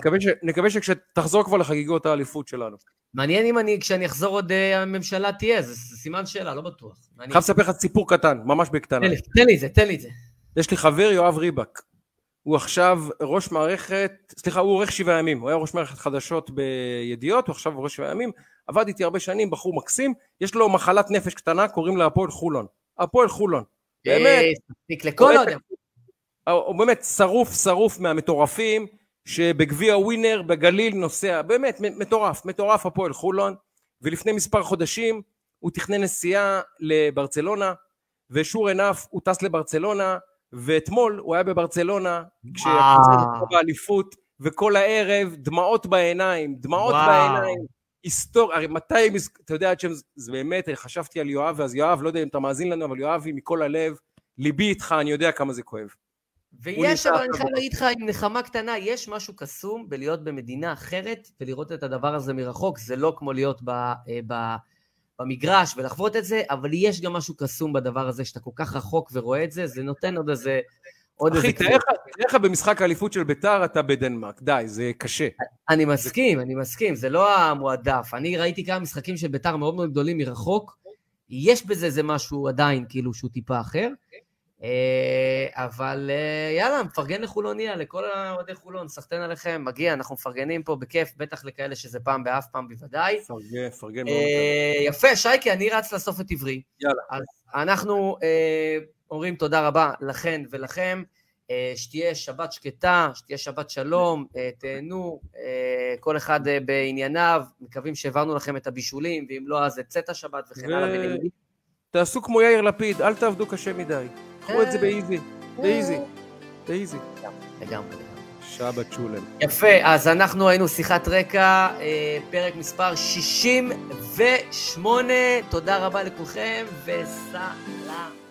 נקווה שכשתחזור כבר לחגיגות האליפות שלנו. מעניין אם אני, כשאני אחזור עוד הממשלה תהיה, זה סימן שאלה, לא בטוח. חייב לספר לך סיפור קטן, ממש בקטנה. תן לי זה, תן לי זה. יש לי חבר יואב ריבק, הוא עכשיו ראש מערכת, סליחה, הוא עורך שבעה ימים, הוא היה ראש מערכת חדשות בידיעות, הוא עכשיו עורך שבעה ימים, עבד איתי הרבה שנים, בחור מקסים, יש לו מחלת נפש קטנה, קוראים לה הפועל חולון, הפועל חולון, באמת, הוא באמת שרוף שרוף מהמטורפים, שבגביע ווינר בגליל נוסע, באמת מטורף, מטורף הפועל חולון, ולפני מספר חודשים, הוא תכנן נסיעה לברצלונה, ושור ענף הוא טס לברצלונה, ואתמול הוא היה בברצלונה, כשהקבוצה באליפות, וכל הערב דמעות בעיניים, דמעות בעיניים, היסטוריה, מאתיים, אתה יודע, זה באמת, חשבתי על יואב, ואז יואב, לא יודע אם אתה מאזין לנו, אבל יואבי מכל הלב, ליבי איתך, אני יודע כמה זה כואב. ויש, אבל אני חייב להגיד לך, עם נחמה קטנה, יש משהו קסום בלהיות במדינה אחרת, ולראות את הדבר הזה מרחוק, זה לא כמו להיות ב... במגרש ולחוות את זה, אבל יש גם משהו קסום בדבר הזה, שאתה כל כך רחוק ורואה את זה, זה נותן עוד איזה... אחי, תלך במשחק האליפות של ביתר, אתה בדנמרק, די, זה קשה. אני מסכים, אני מסכים, זה לא המועדף, אני ראיתי כמה משחקים של ביתר מאוד מאוד גדולים מרחוק, יש בזה איזה משהו עדיין, כאילו שהוא טיפה אחר, אבל יאללה, מפרגן לחולוניה, לכל העודי חולון, סחטן עליכם, מגיע, אנחנו מפרגנים פה בכיף, בטח לכאלה שזה פעם באף פעם בוודאי. פרגן, פרגן. יפה, שייקה, אני רץ לסוף את עברי. יאללה. אז אנחנו אומרים תודה רבה לכן ולכם, שתהיה שבת שקטה, שתהיה שבת שלום, תהנו, כל אחד בענייניו, מקווים שהעברנו לכם את הבישולים, ואם לא, אז צאת השבת וכן הלאה. תעשו כמו יאיר לפיד, אל תעבדו קשה מדי. קחו את זה באיזי, באיזי, באיזי. לגמרי. שבת שולם. יפה, אז אנחנו היינו שיחת רקע, פרק מספר שישים ושמונה, תודה רבה לכולכם, וסלאם.